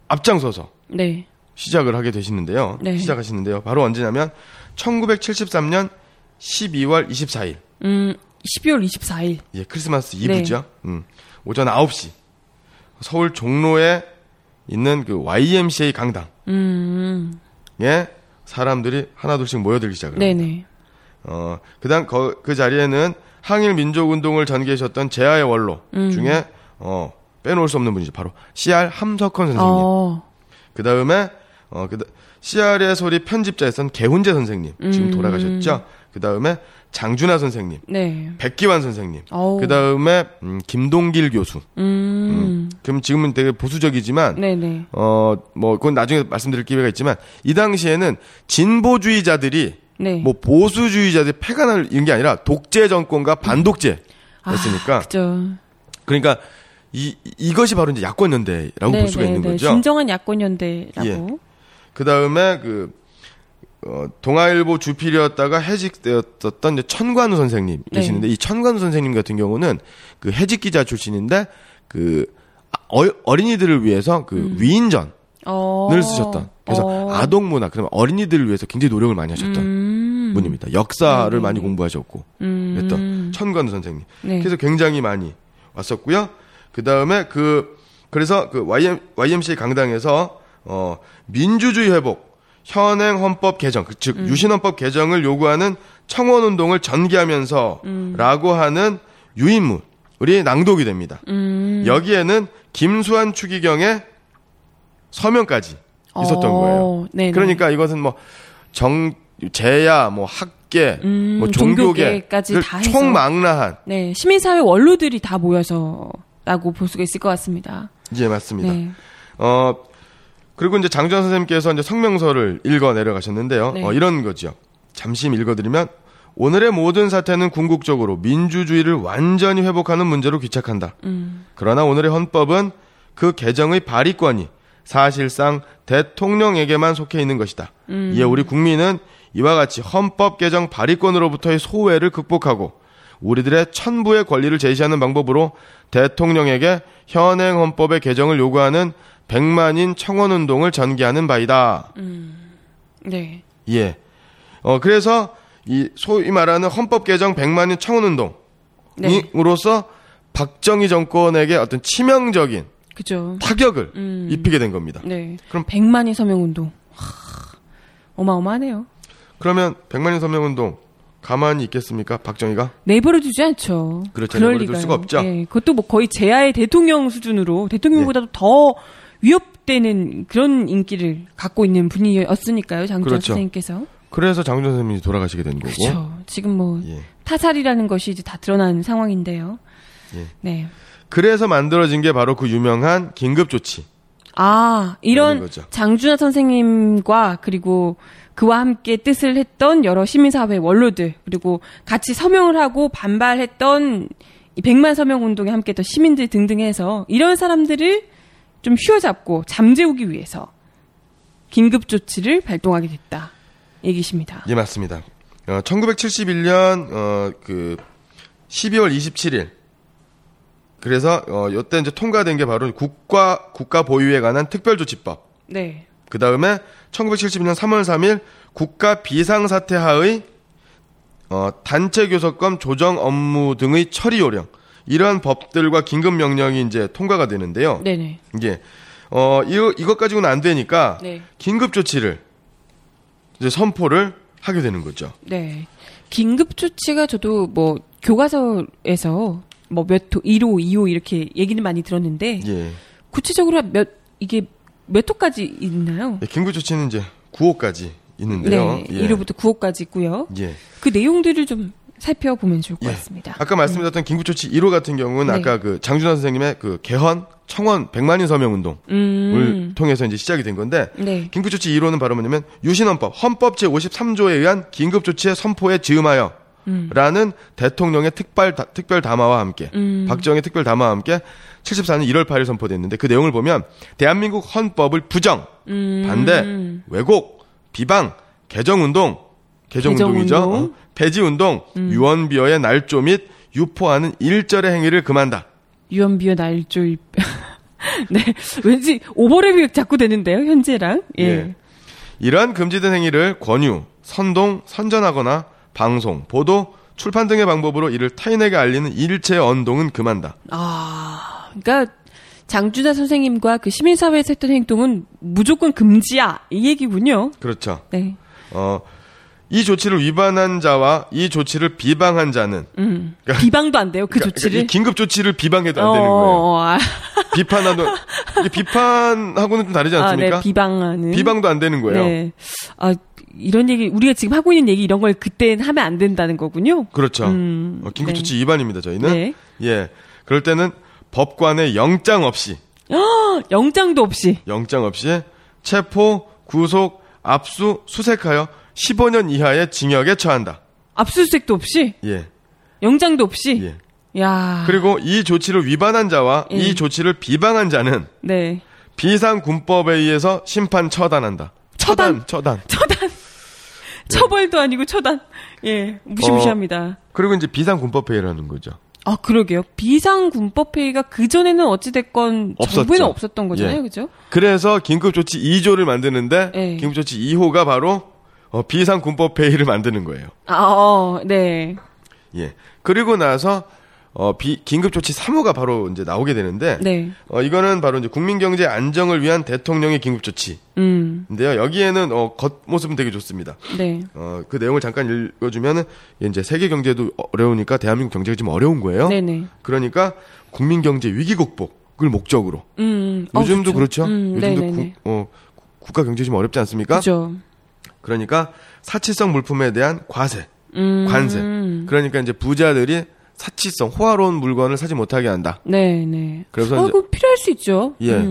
앞장서서 네. 시작을 하게 되시는데요. 네. 시작하시는데요. 바로 언제냐면 1973년 12월 24일. 12월 24일. 예, 크리스마스 이브죠. 네. 오전 9시. 서울 종로에 있는 YMCA 강당. 예. 사람들이 하나둘씩 모여들기 시작을 합니다. 네네. 그다음 그 자리에는 항일 민족 운동을 전개하셨던 제아의 원로 중에 빼놓을 수 없는 분이죠. 바로 CR 함석헌 선생님. 그다음에 CR의 소리 편집자였던 개훈재 선생님. 지금 돌아가셨죠? 그다음에 장준하 선생님. 네. 백기환 선생님. 그다음에 김동길 교수. 그럼 지금은 되게 보수적이지만 네네. 그건 나중에 말씀드릴 기회가 있지만 이 당시에는 진보주의자들이 네. 보수주의자들이 패가 날 이런 게 아니라 독재 정권과 반독재였으니까. 그렇죠. 그러니까 이것이 바로 이제 야권 연대라고 볼 수가 있는 거죠. 진정한 야권 연대라고. 예. 그다음에 동아일보 주필이었다가 해직되었던 이제 천관우 선생님 계시는데 네. 이 천관우 선생님 같은 경우는 해직 기자 출신인데 어린이들을 위해서 위인전을 쓰셨던. 그래서 아동 문학, 그러면 어린이들을 위해서 굉장히 노력을 많이 하셨던 분입니다. 역사를 많이 공부하셨고 했던 천관우 선생님. 네. 그래서 굉장히 많이 왔었고요. 그다음에 그래서 YMCA 강당에서 민주주의 회복, 현행 헌법 개정, 즉 유신헌법 개정을 요구하는 청원운동을 전개하면서 라고 하는 유인물이 낭독이 됩니다. 여기에는 김수환 추기경의 서명까지 있었던 거예요. 네네. 그러니까 이것은 제야, 학계, 종교계까지 다 총망라한 네, 시민사회 원로들이 다 모여서라고 볼 수가 있을 것 같습니다. 예, 맞습니다. 네. 그리고 이제 장준하 선생님께서 이제 성명서를 읽어 내려가셨는데요. 네. 이런 거죠. 잠시 읽어드리면, 오늘의 모든 사태는 궁극적으로 민주주의를 완전히 회복하는 문제로 귀착한다. 그러나 오늘의 헌법은 그 개정의 발의권이 사실상 대통령에게만 속해 있는 것이다. 이에 우리 국민은 이와 같이 헌법 개정 발의권으로부터의 소외를 극복하고 우리들의 천부의 권리를 제시하는 방법으로 대통령에게 현행 헌법의 개정을 요구하는 100만인 청원운동을 전개하는 바이다. 네. 예. 그래서 이 소위 말하는 헌법 개정 100만인 청원운동으로서 네. 박정희 정권에게 어떤 치명적인 그죠. 타격을 입히게 된 겁니다. 네. 그럼 100만인 서명운동. 어마어마하네요. 그러면 100만인 서명운동 가만히 있겠습니까? 박정희가? 내버려 두지 않죠. 그렇죠. 내버려 둘 수가 없죠. 네. 그것도 거의 제야의 대통령 수준으로 대통령보다도 네. 더 위협되는 그런 인기를 갖고 있는 분이었으니까요. 장준하 그렇죠. 선생님께서. 그래서 장준하 선생님이 돌아가시게 된 거고. 그렇죠. 지금 예. 타살이라는 것이 이제 다 드러난 상황인데요. 예. 네. 그래서 만들어진 게 바로 그 유명한 긴급조치. 이런 장준하 선생님과 그리고 그와 함께 뜻을 했던 여러 시민사회 원로들, 그리고 같이 서명을 하고 반발했던 이 100만 서명 운동에 함께했던 시민들 등등 해서 이런 사람들을 좀 휘어잡고 잠재우기 위해서 긴급조치를 발동하게 됐다. 얘기십니다. 예, 맞습니다. 1971년 12월 27일. 그래서 이때 이제 통과된 게 바로 국가 보유에 관한 특별조치법. 네. 그 다음에 1972년 3월 3일 국가 비상사태 하의 단체교섭권 조정 업무 등의 처리 요령. 이러한 법들과 긴급명령이 이제 통과가 되는데요. 네네. 이게 이것 가지고는 안 되니까 네. 긴급조치를 이제 선포를 하게 되는 거죠. 네. 긴급조치가 저도 교과서에서 몇 호, 1호, 2호 이렇게 얘기는 많이 들었는데 예. 구체적으로 이게 몇 호까지 있나요? 예, 긴급조치는 이제 9호까지 있는데요. 네, 예. 1호부터 9호까지 있고요. 예. 그 내용들을 좀 살펴보면 좋을 것 예. 같습니다. 아까 말씀드렸던 긴급조치 1호 같은 경우는 네. 아까 장준하 선생님의 개헌, 청원, 100만인 서명운동을 통해서 이제 시작이 된 건데 네. 긴급조치 1호는 바로 뭐냐면 유신헌법 헌법 제53조에 의한 긴급조치의 선포에 즈음하여 라는 대통령의 특별 담화와 함께 박정희 특별 담화와 함께 74년 1월 8일 선포됐는데 그 내용을 보면 대한민국 헌법을 부정, 반대, 왜곡, 비방, 개정운동이죠. 폐지운동, 유언비어의 날조 및 유포하는 일절의 행위를 금한다. 유언비어 날조 네, 왠지 오버랩이 자꾸 되는데요, 현재랑. 예. 예. 이러한 금지된 행위를 권유, 선동, 선전하거나 방송, 보도, 출판 등의 방법으로 이를 타인에게 알리는 일체의 언동은 금한다. 아, 그러니까 장준하 선생님과 그 시민사회에서 했던 행동은 무조건 금지야, 이 얘기군요. 그렇죠. 네. 이 조치를 위반한 자와 이 조치를 비방한 자는 그러니까, 비방도 안 돼요, 그 조치를. 그러니까 긴급 조치를 비방해도 안 되는 거예요. 아. 비판하고는 좀 다르지 않습니까? 아, 네, 비방하는. 비방도 안 되는 거예요. 네. 아, 이런 얘기 우리가 지금 하고 있는 얘기 이런 걸 그때는 하면 안 된다는 거군요. 그렇죠. 긴급 조치 네. 위반입니다, 저희는. 네. 예. 그럴 때는 법관의 영장 없이. 영장도 없이. 영장 없이 체포, 구속, 압수, 수색하여 15년 이하의 징역에 처한다. 압수수색도 없이? 예. 영장도 없이? 예. 야. 그리고 이 조치를 위반한 자와 예. 이 조치를 비방한 자는 네. 비상군법에 의해서 심판 처단한다. 처단. 예. 처벌도 아니고 처단. 예. 무시무시합니다. 그리고 이제 비상군법회의라는 거죠. 아, 그러게요. 비상군법회의가 그전에는 어찌됐건 없었죠. 정부에는 없었던 거잖아요. 예. 그죠? 그래서 긴급조치 2조를 만드는데 예. 긴급조치 2호가 바로 비상군법회의를 만드는 거예요. 아, 네. 예. 그리고 나서 긴급조치 3호가 바로 이제 나오게 되는데, 네. 이거는 바로 이제 국민경제 안정을 위한 대통령의 긴급조치. 근데요 여기에는 겉모습은 되게 좋습니다. 네. 그 내용을 잠깐 읽어주면은 이제 세계 경제도 어려우니까 대한민국 경제가 지금 어려운 거예요. 네네. 그러니까 국민경제 위기 극복을 목적으로. 요즘도 그렇죠. 요즘도 국가 경제 지금 어렵지 않습니까? 그렇죠. 그러니까 사치성 물품에 대한 과세, 관세. 그러니까 이제 부자들이 사치성 호화로운 물건을 사지 못하게 한다. 네, 네. 그래서 이제 그거 필요할 수 있죠. 예,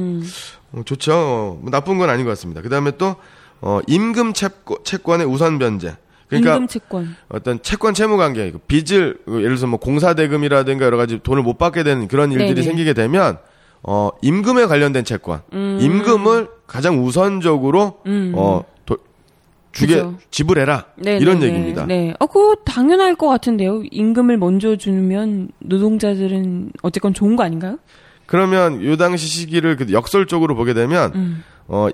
좋죠. 뭐 나쁜 건 아닌 것 같습니다. 그 다음에 또 임금 채권의 우선 변제. 그러니까 임금 채권. 어떤 채권 채무 관계, 빚을 예를 들어서 뭐 공사 대금이라든가 여러 가지 돈을 못 받게 되는 그런 일들이 네네. 생기게 되면. 임금에 관련된 채권, 임금을 가장 우선적으로 주게 그렇죠. 지불해라. 네네네. 이런 얘기입니다. 네. 그거 당연할 것 같은데요. 임금을 먼저 주면 노동자들은 어쨌건 좋은 거 아닌가요? 그러면 요 당시 시기를 그 역설적으로 보게 되면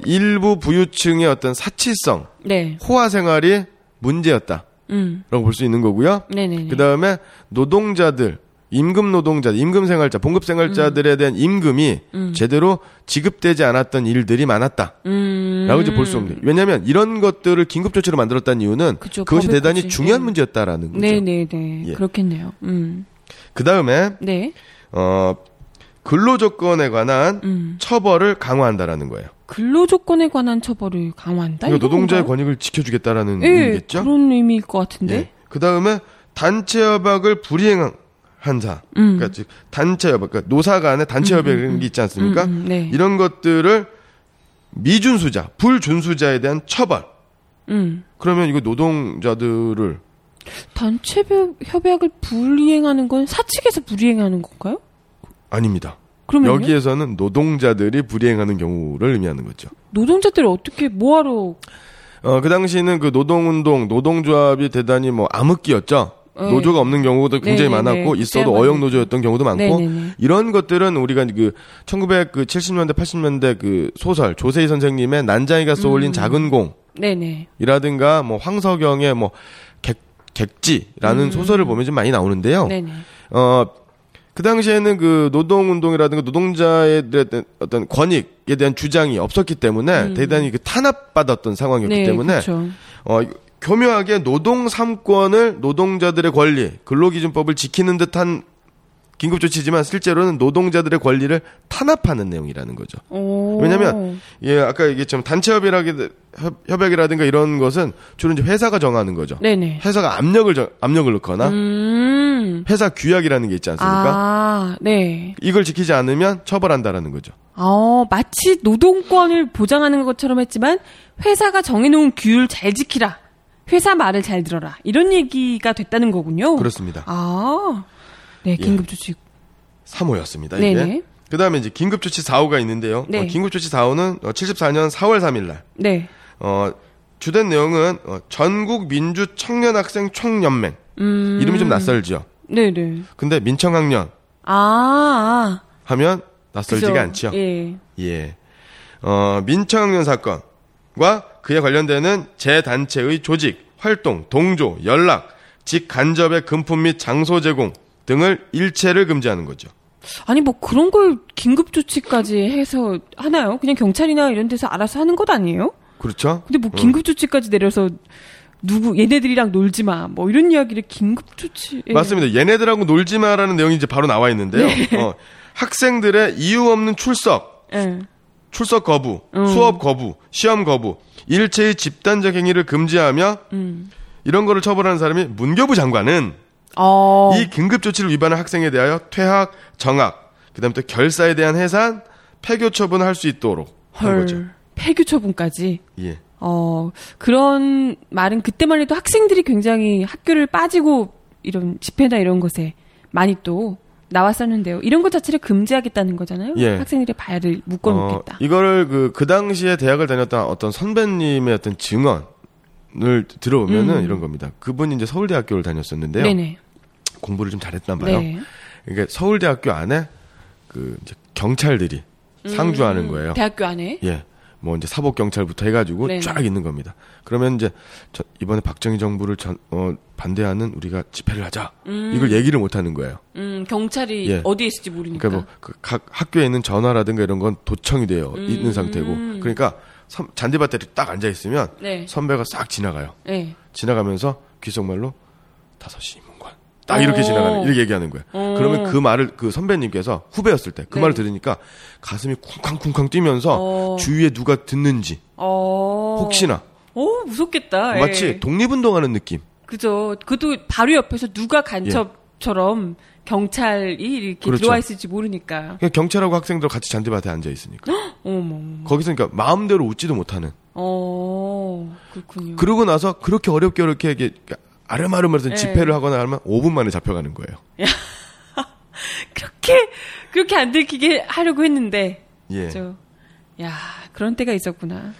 일부 부유층의 어떤 사치성, 네. 호화 생활이 문제였다. 라고 볼 수 있는 거고요. 네네네. 그다음에 노동자들 임금 노동자, 임금 생활자, 봉급 생활자들에 대한 임금이 제대로 지급되지 않았던 일들이 많았다. 라고 이제 볼 수 없는. 왜냐면 이런 것들을 긴급조치로 만들었다는 이유는 그쵸, 그것이 대단히 중요한 문제였다라는 거죠. 네네네. 예. 그렇겠네요. 그 다음에, 네. 근로조건에 관한 처벌을 강화한다라는 거예요. 근로조건에 관한 처벌을 강화한다? 그러니까 노동자의 권익을 지켜주겠다라는 의미겠죠? 그런 의미일 것 같은데. 예. 그 다음에 단체협약을 불이행한 한사, 그러니까 즉 단체협약, 그러니까 노사 간의 단체협약 이런 게 있지 않습니까? 네. 이런 것들을 미준수자, 불준수자에 대한 처벌. 그러면 이거 노동자들을 단체협약을 불이행하는 건 사측에서 불이행하는 건가요? 아닙니다. 그러면요? 여기에서는 노동자들이 불이행하는 경우를 의미하는 거죠. 노동자들을 어떻게 뭐하러? 그 당시에는 그 노동운동, 노동조합이 대단히 뭐 암흑기였죠. 노조가 없는 경우도 굉장히 네네네. 많았고 있어도 어영 노조였던 경우도 많고 네네네. 이런 것들은 우리가 그 1970년대 80년대 그 소설 조세희 선생님의 난장이가 쏘올린 작은 공 이라든가 뭐 황석영의 뭐 객지라는 소설을 보면 좀 많이 나오는데요. 네네. 그 당시에는 그 노동운동이라든가 노동자에 대한 어떤 권익에 대한 주장이 없었기 때문에 대단히 그 탄압받았던 상황이었기 네, 때문에 그쵸. 교묘하게 노동 3권을 노동자들의 권리, 근로기준법을 지키는 듯한 긴급조치지만 실제로는 노동자들의 권리를 탄압하는 내용이라는 거죠. 왜냐하면 예, 아까 얘기했지만 단체협약이라든가 이런 것은 주로 이제 회사가 정하는 거죠. 네네. 회사가 압력을 넣거나 회사 규약이라는 게 있지 않습니까? 아, 네. 이걸 지키지 않으면 처벌한다라는 거죠. 마치 노동권을 보장하는 것처럼 했지만 회사가 정해놓은 규율 잘 지키라. 회사 말을 잘 들어라. 이런 얘기가 됐다는 거군요. 그렇습니다. 아, 네, 긴급조치 3호였습니다. 이게. 그 다음에 이제 긴급조치 4호가 있는데요. 네. 긴급조치 4호는 74년 4월 3일 날. 네. 주된 내용은 전국 민주 청년학생 총연맹. 이름이 좀 낯설죠. 네네. 근데 민청학련. 아. 하면 낯설지가 그죠. 않죠. 예. 예. 민청학련 사건과 그에 관련되는 재단체의 조직, 활동, 동조, 연락, 직간접의 금품 및 장소 제공 등을 일체를 금지하는 거죠. 아니 뭐 그런 걸 긴급조치까지 해서 하나요? 그냥 경찰이나 이런 데서 알아서 하는 것 아니에요? 그렇죠. 근데 뭐 긴급조치까지 내려서 누구 얘네들이랑 놀지 마 뭐 이런 이야기를 긴급조치 맞습니다. 얘네들하고 놀지 마라는 내용이 이제 바로 나와 있는데요. 네. 학생들의 이유 없는 출석, 네. 출석 거부, 수업 거부, 시험 거부, 일체의 집단적 행위를 금지하며 이런 거를 처벌하는 사람이 문교부 장관은 이 긴급조치를 위반한 학생에 대하여 퇴학, 정학, 그다음에 또 결사에 대한 해산, 폐교 처분을 할 수 있도록 한 거죠. 폐교 처분까지. 예. 그런 말은 그때만 해도 학생들이 굉장히 학교를 빠지고 이런 집회나 이런 것에 많이 또 나왔었는데요. 이런 것 자체를 금지하겠다는 거잖아요. 예. 학생들의 발을 묶어놓겠다. 이거를 그 당시에 대학을 다녔던 어떤 선배님의 어떤 증언을 들어보면은 이런 겁니다. 그분이 이제 서울대학교를 다녔었는데요. 네네. 공부를 좀 잘했단 봐요. 네. 그러니까 서울대학교 안에 그 이제 경찰들이 상주하는 거예요. 대학교 안에? 예. 뭐 이제 사복 경찰부터 해가지고 네. 쫙 있는 겁니다. 그러면 이제 이번에 박정희 정부를 반대하는 우리가 집회를 하자. 이걸 얘기를 못 하는 거예요. 경찰이 예. 어디에 있을지 모르니까. 그러니까 뭐 각 학교에 있는 전화라든가 이런 건 도청이 되어 있는 상태고. 그러니까 잔디밭에 딱 앉아 있으면 네. 선배가 싹 지나가요. 네. 지나가면서 귓속말로 5시 인문관. 딱 이렇게 지나가는 이렇게 얘기하는 거예요. 그러면 그 말을 그 선배님께서 후배였을 때 그 네. 말을 들으니까 가슴이 쿵쾅쿵쾅 뛰면서 주위에 누가 듣는지 혹시나 무섭겠다. 마치 독립운동하는 느낌. 그죠. 그것도 바로 옆에서 누가 간첩처럼 예. 경찰이 이렇게 그렇죠. 들어와 있을지 모르니까. 경찰하고 학생들 같이 잔디밭에 앉아 있으니까. 어머. 거기서 그러니까 마음대로 웃지도 못하는. 그렇군요. 그러고 나서 그렇게 어렵게 이렇게. 아름아름해서 네. 집회를 하거나 하면 5분 만에 잡혀가는 거예요. 그렇게 안 들키게 하려고 했는데. 예. 그렇죠? 야, 그런 때가 있었구나.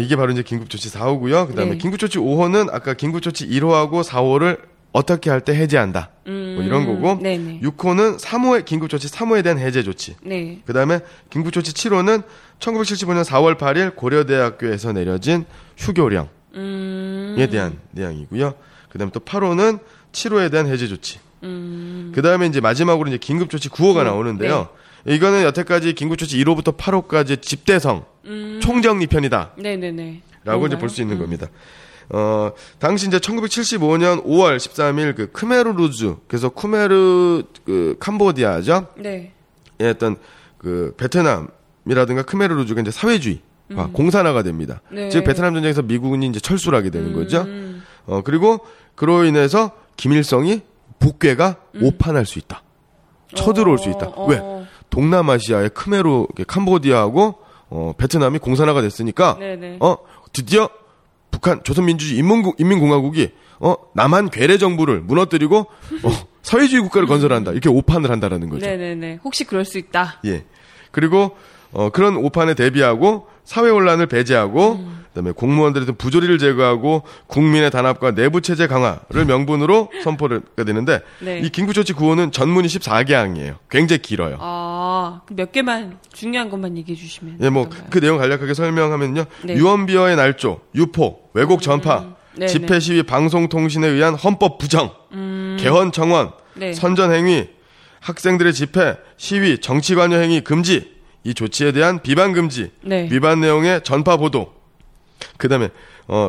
이게 바로 이제 긴급조치 4호고요. 그다음에 네. 긴급조치 5호는 아까 긴급조치 1호하고 4호를 어떻게 할 때 해제한다. 뭐 이런 거고. 네네. 6호는 3호의 긴급조치 3호에 대한 해제 조치. 네. 그다음에 긴급조치 7호는 1975년 4월 8일 고려대학교에서 내려진 휴교령에 대한 내용이고요. 그다음에 또 8호는 7호에 대한 해제 조치. 그다음에 이제 마지막으로 이제 긴급 조치 9호가 나오는데요. 네. 이거는 여태까지 긴급 조치 1호부터 8호까지 집대성 총정리 편이다. 네네네. 라고 이제 볼 수 있는 겁니다. 당시 이제 1975년 5월 13일 그 크메르 루즈, 그래서 쿠메르 그 캄보디아죠. 네. 예, 어떤 그 베트남이라든가 크메르 루즈가 이제 사회주의, 공산화가 됩니다. 네. 즉 베트남 전쟁에서 미국이 이제 철수를 하게 되는 거죠. 그리고 그로 인해서 김일성이 북괴가 오판할 수 있다. 쳐들어올 수 있다. 왜? 동남아시아의 크메루, 캄보디아하고 베트남이 공산화가 됐으니까 네네. 드디어 북한 조선민주주의 인민공화국이 남한 괴뢰 정부를 무너뜨리고 사회주의 국가를 건설한다. 이렇게 오판을 한다라는 거죠. 네네네. 혹시 그럴 수 있다. 예. 그리고 그런 오판에 대비하고 사회 혼란을 배제하고 그다음에 공무원들의 부조리를 제거하고 국민의 단합과 내부 체제 강화를 명분으로 선포를 되는데 네. 이 긴급조치 9호는 전문이 14개항이에요. 굉장히 길어요. 몇 개만 중요한 것만 얘기해 주시면. 예, 뭐 그 내용 간략하게 설명하면요. 네. 유언비어의 날조, 유포, 왜곡 전파, 집회 시위 방송통신에 의한 헌법 부정, 개헌 청원, 네. 선전 행위, 학생들의 집회, 시위, 정치 관여 행위 금지. 이 조치에 대한 비반 금지, 네. 위반 내용의 전파 보도, 그 다음에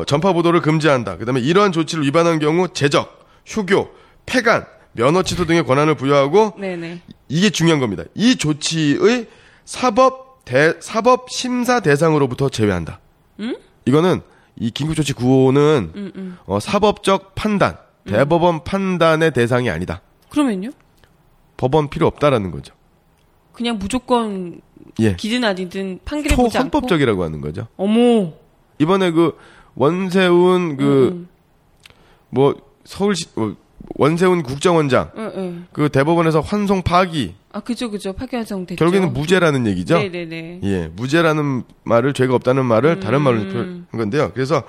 전파 보도를 금지한다. 그 다음에 이러한 조치를 위반한 경우 제적, 휴교, 폐간, 면허 취소 등의 권한을 부여하고 네네. 이게 중요한 겁니다. 이 조치의 사법 심사 대상으로부터 제외한다. 이거는 이 긴급조치 9호는 사법적 판단, 대법원 판단의 대상이 아니다. 그러면요? 법원 필요 없다라는 거죠. 그냥 무조건 예. 기든 아니든 판결해보지 않고. 초헌법적이라고 하는 거죠. 어머. 이번에 그 원세훈 그 뭐 서울시 원세훈 국정원장 그 대법원에서 환송 파기. 아 그죠 파기환송 됐죠. 결국에는 무죄라는 얘기죠. 네네네. 예 무죄라는 말을 죄가 없다는 말을 다른 말로 표현한 건데요. 그래서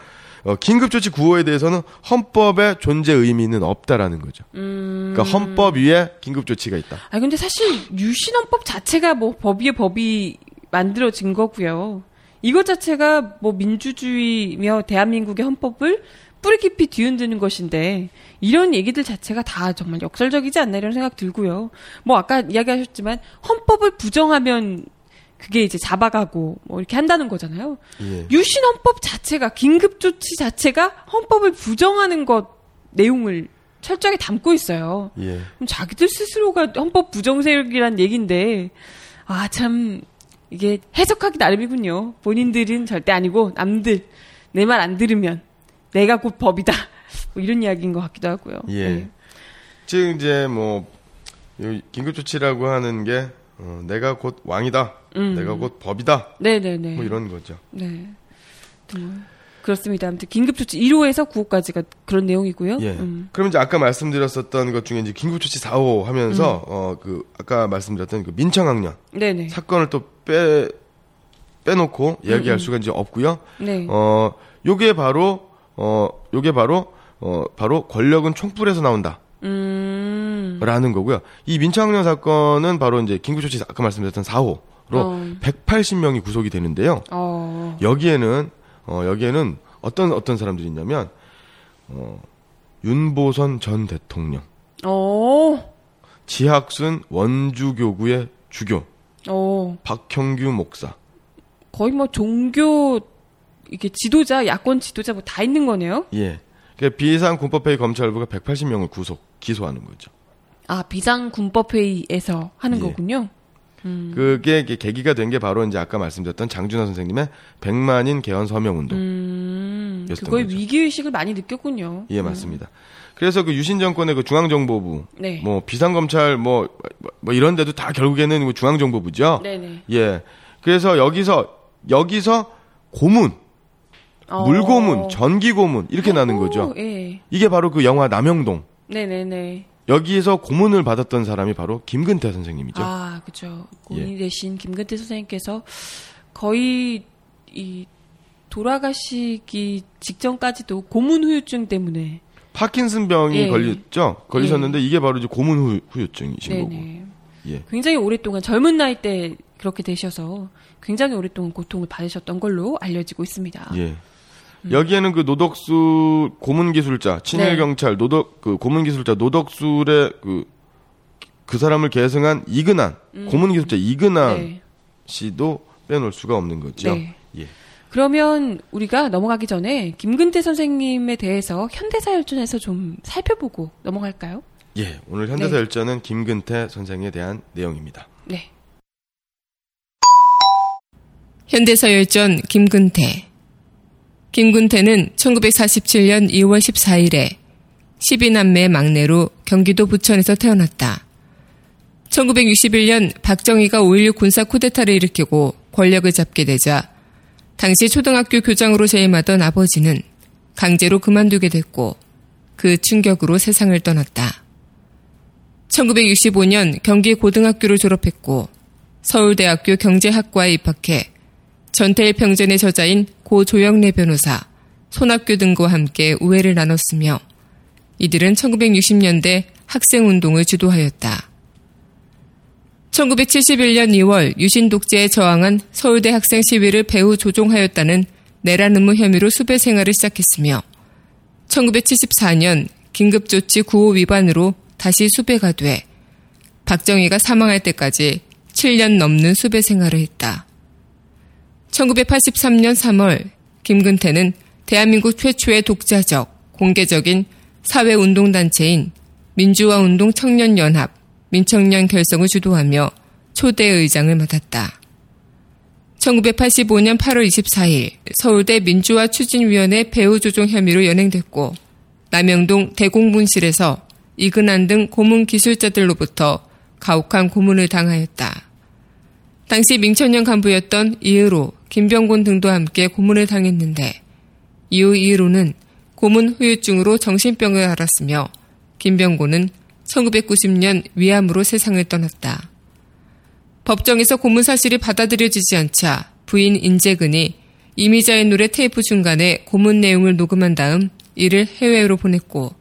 긴급조치 구호에 대해서는 헌법의 존재 의미는 없다라는 거죠. 그러니까 헌법 위에 긴급조치가 있다. 아 근데 사실 유신헌법 자체가 뭐 법 위에 법이 만들어진 거고요. 이것 자체가 뭐 민주주의며 대한민국의 헌법을 뿌리 깊이 뒤흔드는 것인데 이런 얘기들 자체가 다 정말 역설적이지 않나 이런 생각 들고요. 뭐 아까 이야기하셨지만 헌법을 부정하면 그게 이제 잡아가고 뭐 이렇게 한다는 거잖아요. 예. 유신헌법 자체가 긴급조치 자체가 헌법을 부정하는 것 내용을 철저하게 담고 있어요. 예. 그럼 자기들 스스로가 헌법 부정세력이란 얘기인데 아 참 이게 해석하기 나름이군요. 본인들은 절대 아니고 남들 내 말 안 들으면 내가 곧 법이다. 뭐 이런 이야기인 것 같기도 하고요. 예. 네. 지금 이제 뭐 긴급조치라고 하는 게 내가 곧 왕이다. 내가 곧 법이다. 네네네. 뭐 이런 거죠. 네. 그렇습니다. 아무튼 긴급조치 1호에서 9호까지가 그런 내용이고요. 예. 그럼 이제 아까 말씀드렸었던 것 중에 이제 긴급조치 4호 하면서 그 아까 말씀드렸던 그 민청학련 네네. 사건을 또 빼놓고 이야기할 수가 이제 없고요. 네. 요게 바로 권력은 총불에서 나온다. 라는 거고요. 이 민청학련 사건은 바로 이제 긴급조치 아까 말씀드렸던 4호로 180명이 구속이 되는데요. 여기에는 어떤 사람들이 있냐면 윤보선 전 대통령, 지학순 원주교구의 주교, 박형규 목사, 거의 뭐 종교 이게 지도자, 야권 지도자 뭐 다 있는 거네요. 예. 그러니까 비상군법회의 검찰부가 180명을 기소하는 거죠. 아 비상군법회의에서 하는 예. 거군요. 그게 계기가 된 게 바로 이제 아까 말씀드렸던 장준하 선생님의 100만인 개헌 서명 운동. 그거에 위기 의식을 많이 느꼈군요. 예, 맞습니다. 그래서 그 유신 정권의 그 중앙정보부, 네. 뭐 비상검찰 뭐 이런 데도 다 결국에는 중앙정보부죠. 네네. 예, 그래서 여기서 고문, 물고문, 전기고문 이렇게 나는 거죠. 예. 이게 바로 그 영화 남영동. 네네네. 여기에서 고문을 받았던 사람이 바로 김근태 선생님이죠. 아, 그렇죠. 고문이 예. 되신 김근태 선생님께서 거의 이 돌아가시기 직전까지도 고문 후유증 때문에 파킨슨병이 예. 걸리셨는데 예. 이게 바로 이제 고문 후유증이신 네네. 거고. 예. 굉장히 오랫동안 젊은 나이 때 그렇게 되셔서 굉장히 오랫동안 고통을 받으셨던 걸로 알려지고 있습니다. 예. 여기에는 그 노덕수 고문기술자 친일 경찰 네. 고문기술자 노덕술의 그 사람을 계승한 이근안 고문기술자 이근안 네. 씨도 빼놓을 수가 없는 거죠. 네. 예. 그러면 우리가 넘어가기 전에 김근태 선생님에 대해서 현대사열전에서 좀 살펴보고 넘어갈까요? 예, 오늘 현대사열전은 네. 김근태 선생에 대한 내용입니다. 네. 현대사열전 김근태. 김근태는 1947년 2월 14일에 12남매 막내로 경기도 부천에서 태어났다. 1961년 박정희가 5.16 군사 쿠데타를 일으키고 권력을 잡게 되자 당시 초등학교 교장으로 재임하던 아버지는 강제로 그만두게 됐고 그 충격으로 세상을 떠났다. 1965년 경기 고등학교를 졸업했고 서울대학교 경제학과에 입학해 전태일평전의 저자인 고 조영래 변호사, 손학규 등과 함께 우애를 나눴으며 이들은 1960년대 학생운동을 주도하였다. 1971년 2월 유신 독재에 저항한 서울대 학생 시위를 배후 조종하였다는 내란 음모 혐의로 수배 생활을 시작했으며 1974년 긴급조치 9호 위반으로 다시 수배가 돼 박정희가 사망할 때까지 7년 넘는 수배 생활을 했다. 1983년 3월 김근태는 대한민국 최초의 독자적, 공개적인 사회운동단체인 민주화운동청년연합, 민청년 결성을 주도하며 초대의장을 맡았다. 1985년 8월 24일 서울대 민주화추진위원회 배후조종 혐의로 연행됐고 남영동 대공문실에서 이근안 등 고문기술자들로부터 가혹한 고문을 당하였다. 당시 민청년 간부였던 이의로, 김병곤 등도 함께 고문을 당했는데 이후 이의로는 고문 후유증으로 정신병을 앓았으며 김병고는 1990년 위암으로 세상을 떠났다. 법정에서 고문 사실이 받아들여지지 않자 부인 인재근이 이미자의 노래 테이프 중간에 고문 내용을 녹음한 다음 이를 해외로 보냈고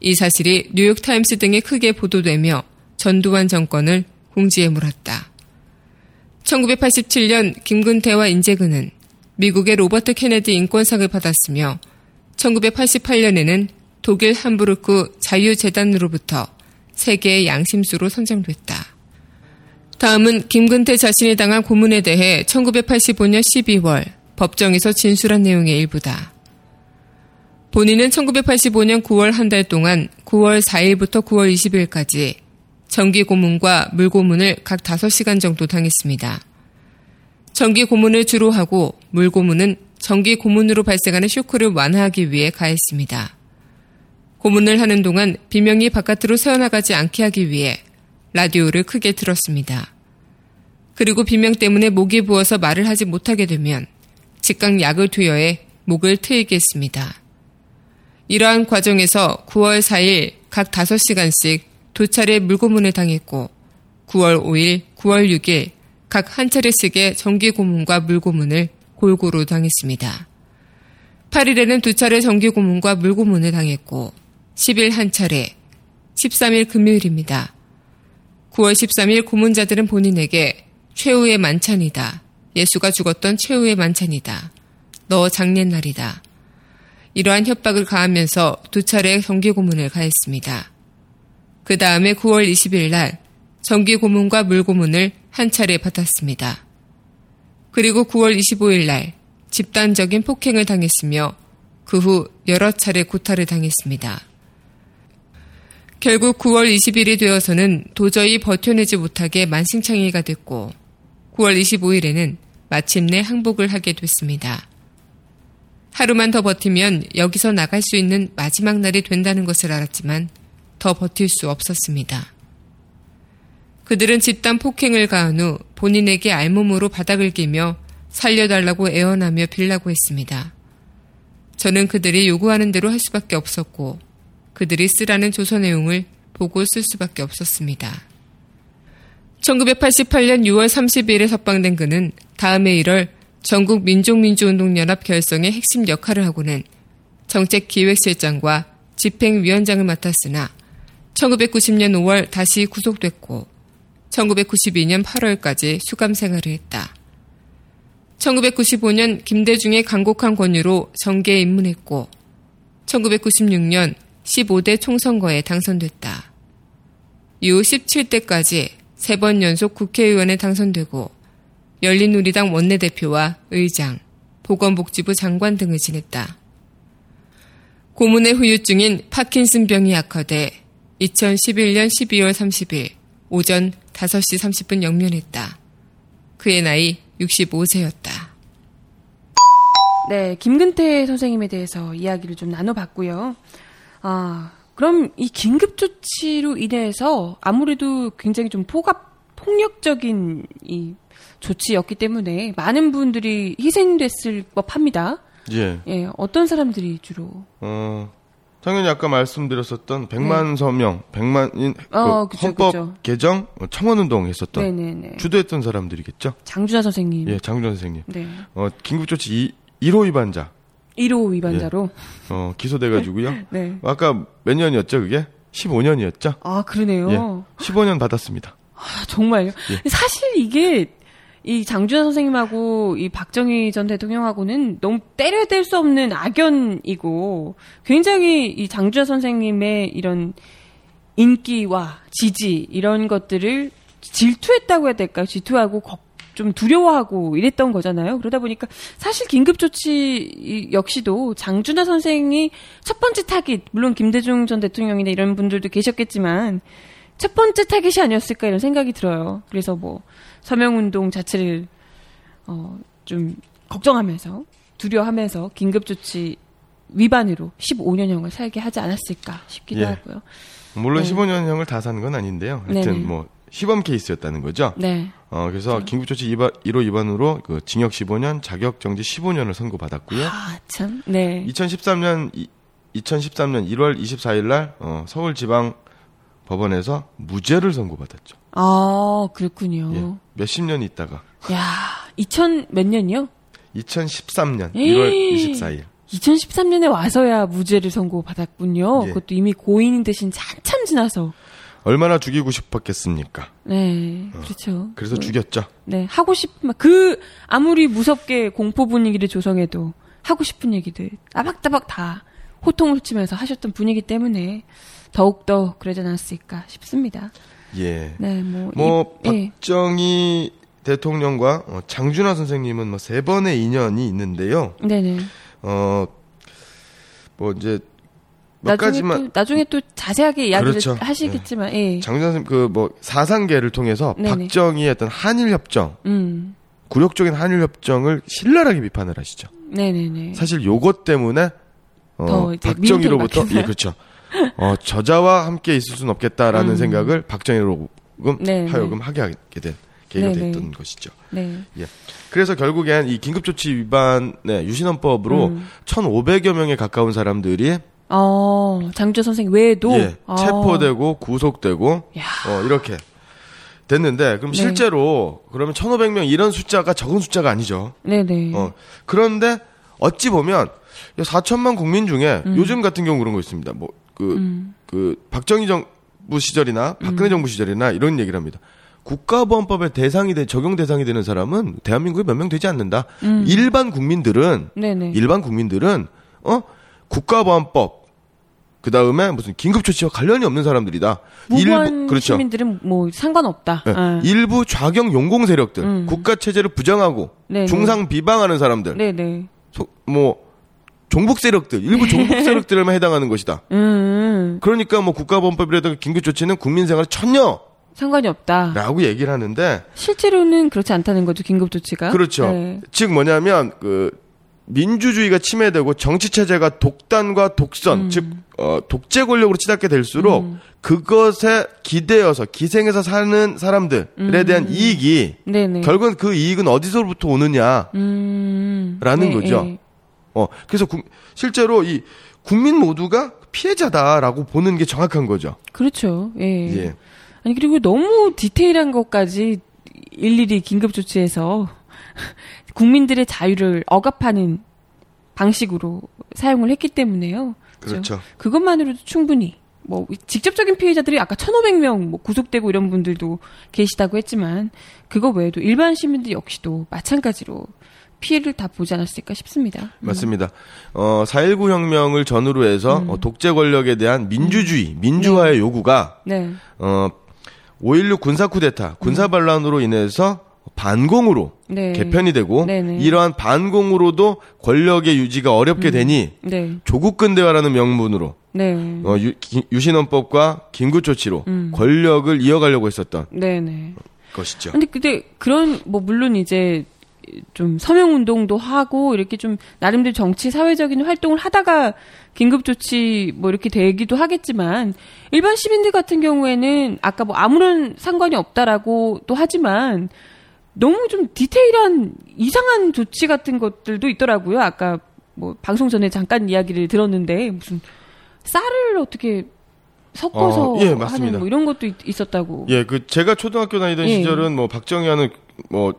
이 사실이 뉴욕타임스 등에 크게 보도되며 전두환 정권을 공지에 몰았다. 1987년 김근태와 인재근은 미국의 로버트 케네디 인권상을 받았으며 1988년에는 독일 함부르크 자유재단으로부터 세계의 양심수로 선정됐다. 다음은 김근태 자신이 당한 고문에 대해 1985년 12월 법정에서 진술한 내용의 일부다. 본인은 1985년 9월 한 달 동안 9월 4일부터 9월 20일까지 전기고문과 물고문을 각 5시간 정도 당했습니다. 전기고문을 주로 하고 물고문은 전기고문으로 발생하는 쇼크를 완화하기 위해 가했습니다. 고문을 하는 동안 비명이 바깥으로 새어나가지 않게 하기 위해 라디오를 크게 들었습니다. 그리고 비명 때문에 목이 부어서 말을 하지 못하게 되면 즉각 약을 투여해 목을 트이게 했습니다. 이러한 과정에서 9월 4일 각 5시간씩 2차례 물고문을 당했고 9월 5일, 9월 6일 각 한 차례씩의 정기고문과 물고문을 골고루 당했습니다. 8일에는 2차례 정기고문과 물고문을 당했고 10일 한 차례, 13일 금요일입니다. 9월 13일 고문자들은 본인에게 최후의 만찬이다. 예수가 죽었던 최후의 만찬이다. 너 장례날이다. 이러한 협박을 가하면서 2차례 정기고문을 가했습니다. 그 다음에 9월 20일 날 정기고문과 물고문을 한 차례 받았습니다. 그리고 9월 25일 날 집단적인 폭행을 당했으며 그 후 여러 차례 구타를 당했습니다. 결국 9월 20일이 되어서는 도저히 버텨내지 못하게 만신창이가 됐고 9월 25일에는 마침내 항복을 하게 됐습니다. 하루만 더 버티면 여기서 나갈 수 있는 마지막 날이 된다는 것을 알았지만 더 버틸 수 없었습니다. 그들은 집단 폭행을 가한 후 본인에게 알몸으로 바닥을 끼며 살려달라고 애원하며 빌라고 했습니다. 저는 그들이 요구하는 대로 할 수밖에 없었고 그들이 쓰라는 조서 내용을 보고 쓸 수밖에 없었습니다. 1988년 6월 30일에 석방된 그는 다음해 1월 전국 민족민주운동연합 결성의 핵심 역할을 하고는 정책기획실장과 집행위원장을 맡았으나 1990년 5월 다시 구속됐고 1992년 8월까지 수감 생활을 했다. 1995년 김대중의 강곡한 권유로 정계에 입문했고 1996년 15대 총선거에 당선됐다. 이후 17대까지 3번 연속 국회의원에 당선되고 열린우리당 원내대표와 의장, 보건복지부 장관 등을 지냈다. 고문의 후유증인 파킨슨병이 악화돼 2011년 12월 30일 오전 5시 30분 영면했다. 그의 나이 65세였다. 네, 김근태 선생님에 대해서 이야기를 좀 나눠봤고요. 그럼 이 긴급조치로 인해서 아무래도 굉장히 좀 폭력적인 이 조치였기 때문에 많은 분들이 희생됐을 법합니다. 예, 어떤 사람들이 주로? 당연히 아까 말씀드렸었던 100만 서명, 100만인 헌법 개정 청원운동 했었던 주도했던 사람들이겠죠. 장준하 선생님. 예, 장준하 선생님. 네. 긴급조치 1호 위반자. 1호 위반자로 기소돼가지고요. 네. 아까 몇 년이었죠 그게? 15년이었죠. 아 그러네요. 예, 15년 받았습니다. 아 정말요? 예. 사실 이게 이 장준하 선생님하고 이 박정희 전 대통령하고는 너무 때려댈 수 없는 악연이고 굉장히 이 장준하 선생님의 이런 인기와 지지 이런 것들을 질투했다고 해야 될까요? 질투하고 좀 두려워하고 이랬던 거잖아요. 그러다 보니까 사실 긴급조치 역시도 장준하 선생이 첫 번째 타깃, 물론 김대중 전 대통령이나 이런 분들도 계셨겠지만 첫 번째 타깃이 아니었을까 이런 생각이 들어요. 그래서 뭐 서명운동 자체를 좀 걱정하면서 두려워하면서 긴급조치 위반으로 15년형을 살게 하지 않았을까 싶기도 하고요. 물론 15년형을 다 산 건 아닌데요. 하여튼 뭐 시범 케이스였다는 거죠. 네. 그래서 긴급조치 1호 위반으로 그 징역 15년, 자격정지 15년을 선고받았고요. 2013년 2013년 1월 24일 날 서울지방법원에서 무죄를 선고받았죠. 아, 그렇군요. 예, 몇십 년 있다가. 야, 2000 몇 년이요? 2013년 1월 24일. 2013년에 와서야 무죄를 선고받았군요. 예. 그것도 이미 고인이 되신 한참 지나서. 얼마나 죽이고 싶었겠습니까? 네, 그렇죠. 그래서 죽였죠. 네, 하고 싶은 아무리 무섭게 공포 분위기를 조성해도 하고 싶은 얘기들 따박따박 다 호통을 치면서 하셨던 분위기 때문에 더욱더 그러지 않았을까 싶습니다. 예. 네, 박정희 대통령과 장준하 선생님은 세 번의 인연이 있는데요. 네네. 이제 몇 가지만 나중에 또 자세하게 이야기를 그렇죠. 하시겠지만 예. 장준하 선생님 사상계를 통해서 네네. 박정희의 어떤 한일협정 굴욕적인 한일협정을 신랄하게 비판을 하시죠. 네네네. 사실 요것 때문에 박정희로부터 예 그렇죠. 저자와 함께 있을 수는 없겠다라는 생각을 박정희로 하여금 하게 된 계기가 됐던 것이죠. 네. 예. 그래서 결국엔 이 긴급조치 위반의 유신헌법으로 1,500여 명에 가까운 사람들이 장준하 선생님 외에도 예, 체포되고 구속되고 이렇게 됐는데 그럼 실제로 그러면 1,500명 이런 숫자가 적은 숫자가 아니죠. 네네. 그런데 어찌 보면 4천만 국민 중에 요즘 같은 경우 그런 거 있습니다. 박정희 정부 시절이나 박근혜 정부 시절이나 이런 얘기를 합니다. 국가보안법의 적용 대상이 되는 사람은 대한민국에 몇 명 되지 않는다. 일반 국민들은 국가보안법 그 다음에 무슨 긴급조치와 관련이 없는 사람들이다. 무고한 그렇죠. 시민들은 상관없다. 네. 아. 일부 좌경 용공 세력들, 국가체제를 부정하고 네네. 중상 비방하는 사람들, 네네. 종북 세력들, 일부 종북 세력들에만 해당하는 것이다. 그러니까 국가보안법이라든가 긴급조치는 국민생활에 전혀 상관이 없다. 라고 얘기를 하는데 실제로는 그렇지 않다는 거죠. 긴급조치가. 그렇죠. 네. 즉 뭐냐면 민주주의가 침해되고 정치체제가 독단과 독선, 즉 독재 권력으로 치닫게 될수록 그것에 기대어서 기생해서 사는 사람들에 대한 이익이 네네. 결국은 그 이익은 어디서부터 오느냐라는 거죠. 네. 그래서 실제로 이 국민 모두가 피해자다라고 보는 게 정확한 거죠. 그렇죠. 예. 예. 아니 그리고 너무 디테일한 것까지 일일이 긴급조치해서 국민들의 자유를 억압하는 방식으로 사용을 했기 때문에요. 그렇죠. 그것만으로도 충분히 직접적인 피해자들이 아까 1,500명 구속되고 이런 분들도 계시다고 했지만 그거 외에도 일반 시민들 역시도 마찬가지로 피해를 다 보지 않았을까 싶습니다. 맞습니다. 4.19 혁명을 전후로 해서 독재 권력에 대한 민주주의, 민주화의 요구가 5.16 군사 쿠데타, 군사 반란으로 인해서 반공으로 개편이 되고 네네. 이러한 반공으로도 권력의 유지가 어렵게 되니 조국 근대화라는 명분으로 유신헌법과 긴급조치로 권력을 이어가려고 했었던 네네. 것이죠. 근데 그런 물론 이제 좀 서명운동도 하고 이렇게 좀 나름대로 정치 사회적인 활동을 하다가 긴급조치 이렇게 되기도 하겠지만 일반 시민들 같은 경우에는 아까 아무런 상관이 없다라고 또 하지만 너무 좀 디테일한 이상한 조치 같은 것들도 있더라고요. 아까 방송 전에 잠깐 이야기를 들었는데 무슨 쌀을 어떻게 섞어서 예, 하는 이런 것도 있었다고. 예, 제가 초등학교 다니던 시절은 박정희와는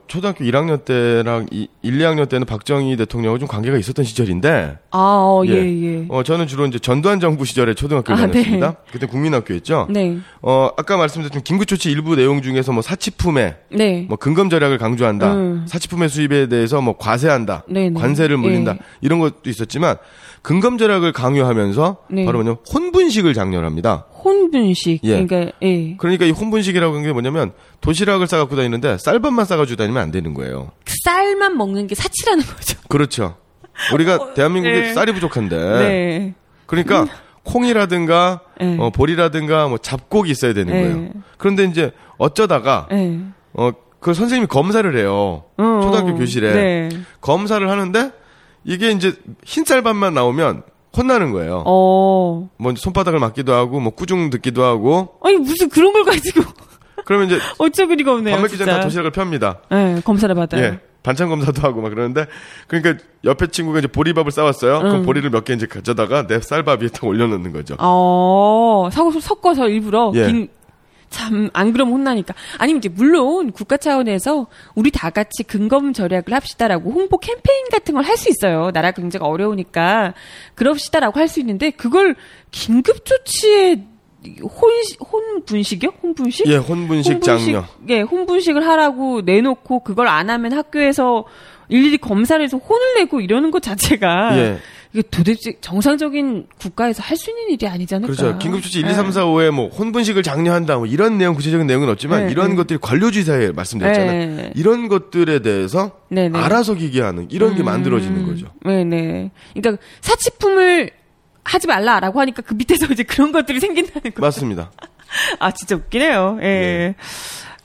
초등학교 1학년 때랑 1, 2학년 때는 박정희 대통령하고 좀 관계가 있었던 시절인데. 아, 예, 예. 저는 주로 이제 전두환 정부 시절에 초등학교를 다녔습니다. 네. 그때 국민학교였죠. 네. 아까 말씀드렸던 긴급조치 일부 내용 중에서 사치품에. 네. 근검 절약을 강조한다. 사치품의 수입에 대해서 과세한다. 네, 네. 관세를 물린다. 네. 이런 것도 있었지만, 근검 절약을 강요하면서. 네. 바로 뭐냐면 혼분식을 장려합니다. 혼분식. 예. 그러니까 이 혼분식이라고 하는 게 뭐냐면 도시락을 싸갖고 다니는데 쌀밥만 싸가지고 다니면 안 되는 거예요. 쌀만 먹는 게 사치라는 거죠. 그렇죠. 우리가 대한민국에 네. 쌀이 부족한데. 네. 그러니까 콩이라든가 네. 보리라든가 잡곡이 있어야 되는 네. 거예요. 그런데 이제 어쩌다가 네. 그 선생님이 검사를 해요. 초등학교 교실에 네. 검사를 하는데 이게 이제 흰쌀밥만 나오면. 혼나는 거예요. 손바닥을 맞기도 하고, 꾸중 듣기도 하고. 아니, 무슨 그런 걸 가지고. 그러면 이제. 어쩌고 이리가 없네요. 밥 먹기 전에 도시락을 펴입니다. 예, 검사를 받아요. 예. 반찬 검사도 하고 막 그러는데, 그러니까 옆에 친구가 이제 보리밥을 싸왔어요. 그럼 보리를 몇 개 이제 가져다가 내 쌀밥 위에 딱 올려놓는 거죠. 어, 섞어서 일부러. 예. 참, 안 그러면 혼나니까. 아니면 이제 물론 국가 차원에서 우리 다 같이 근검 절약을 합시다라고 홍보 캠페인 같은 걸 할 수 있어요. 나라 경제가 어려우니까 그럽시다라고 할 수 있는데, 그걸 긴급조치에 혼분식이요? 혼분식? 예, 혼분식 장려. 예, 혼분식을 하라고 내놓고 그걸 안 하면 학교에서 일일이 검사를 해서 혼을 내고 이러는 것 자체가, 예, 이게 도대체 정상적인 국가에서 할 수 있는 일이 아니지 않을까. 그렇죠. 긴급조치 1, 2, 3, 4, 5에 뭐 혼분식을 장려한다 뭐 이런 내용, 구체적인 내용은 없지만, 네, 이런 것들이 관료주의 사회에 말씀드렸잖아요. 네. 이런 것들에 대해서, 네, 네, 알아서기게 하는 이런 게 만들어지는 거죠. 네네. 네. 그러니까 사치품을 하지 말라라고 하니까 그 밑에서 이제 그런 것들이 생긴다는 거죠. 맞습니다. 아, 진짜 웃기네요. 예. 네.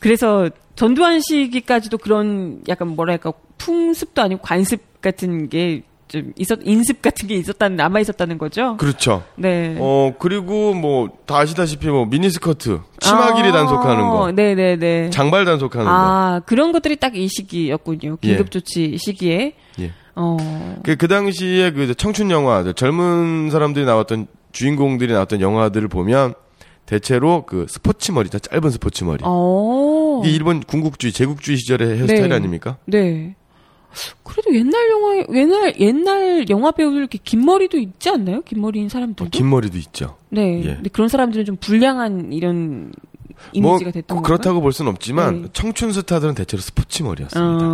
그래서 전두환 시기까지도 그런 약간 뭐랄까 풍습도 아니고 관습 같은 게 좀 인습 같은 게 남아 있었다는 거죠. 그렇죠. 네. 어, 그리고 뭐 다 아시다시피 뭐 미니스커트, 치마 길이 단속하는 거, 네네네, 장발 단속하는 거, 그런 것들이 딱 이 시기였군요. 긴급조치, 예, 시기에. 예. 그 당시에 그 청춘 영화, 젊은 사람들이 나왔던, 주인공들이 나왔던 영화들을 보면 대체로 그 스포츠 머리, 짧은 스포츠 머리. 이게 일본 군국주의, 제국주의 시절의 헤어스타일, 네, 아닙니까? 네. 그래도 옛날 영화 배우들 이렇게 긴 머리도 있지 않나요? 긴 머리인 사람들도? 긴 머리도 있죠. 네. 예. 근데 그런 사람들은 좀 불량한 이런 이미지가 됐던 건가요? 그렇다고 볼 수는 없지만, 네, 청춘 스타들은 대체로 스포츠 머리였습니다.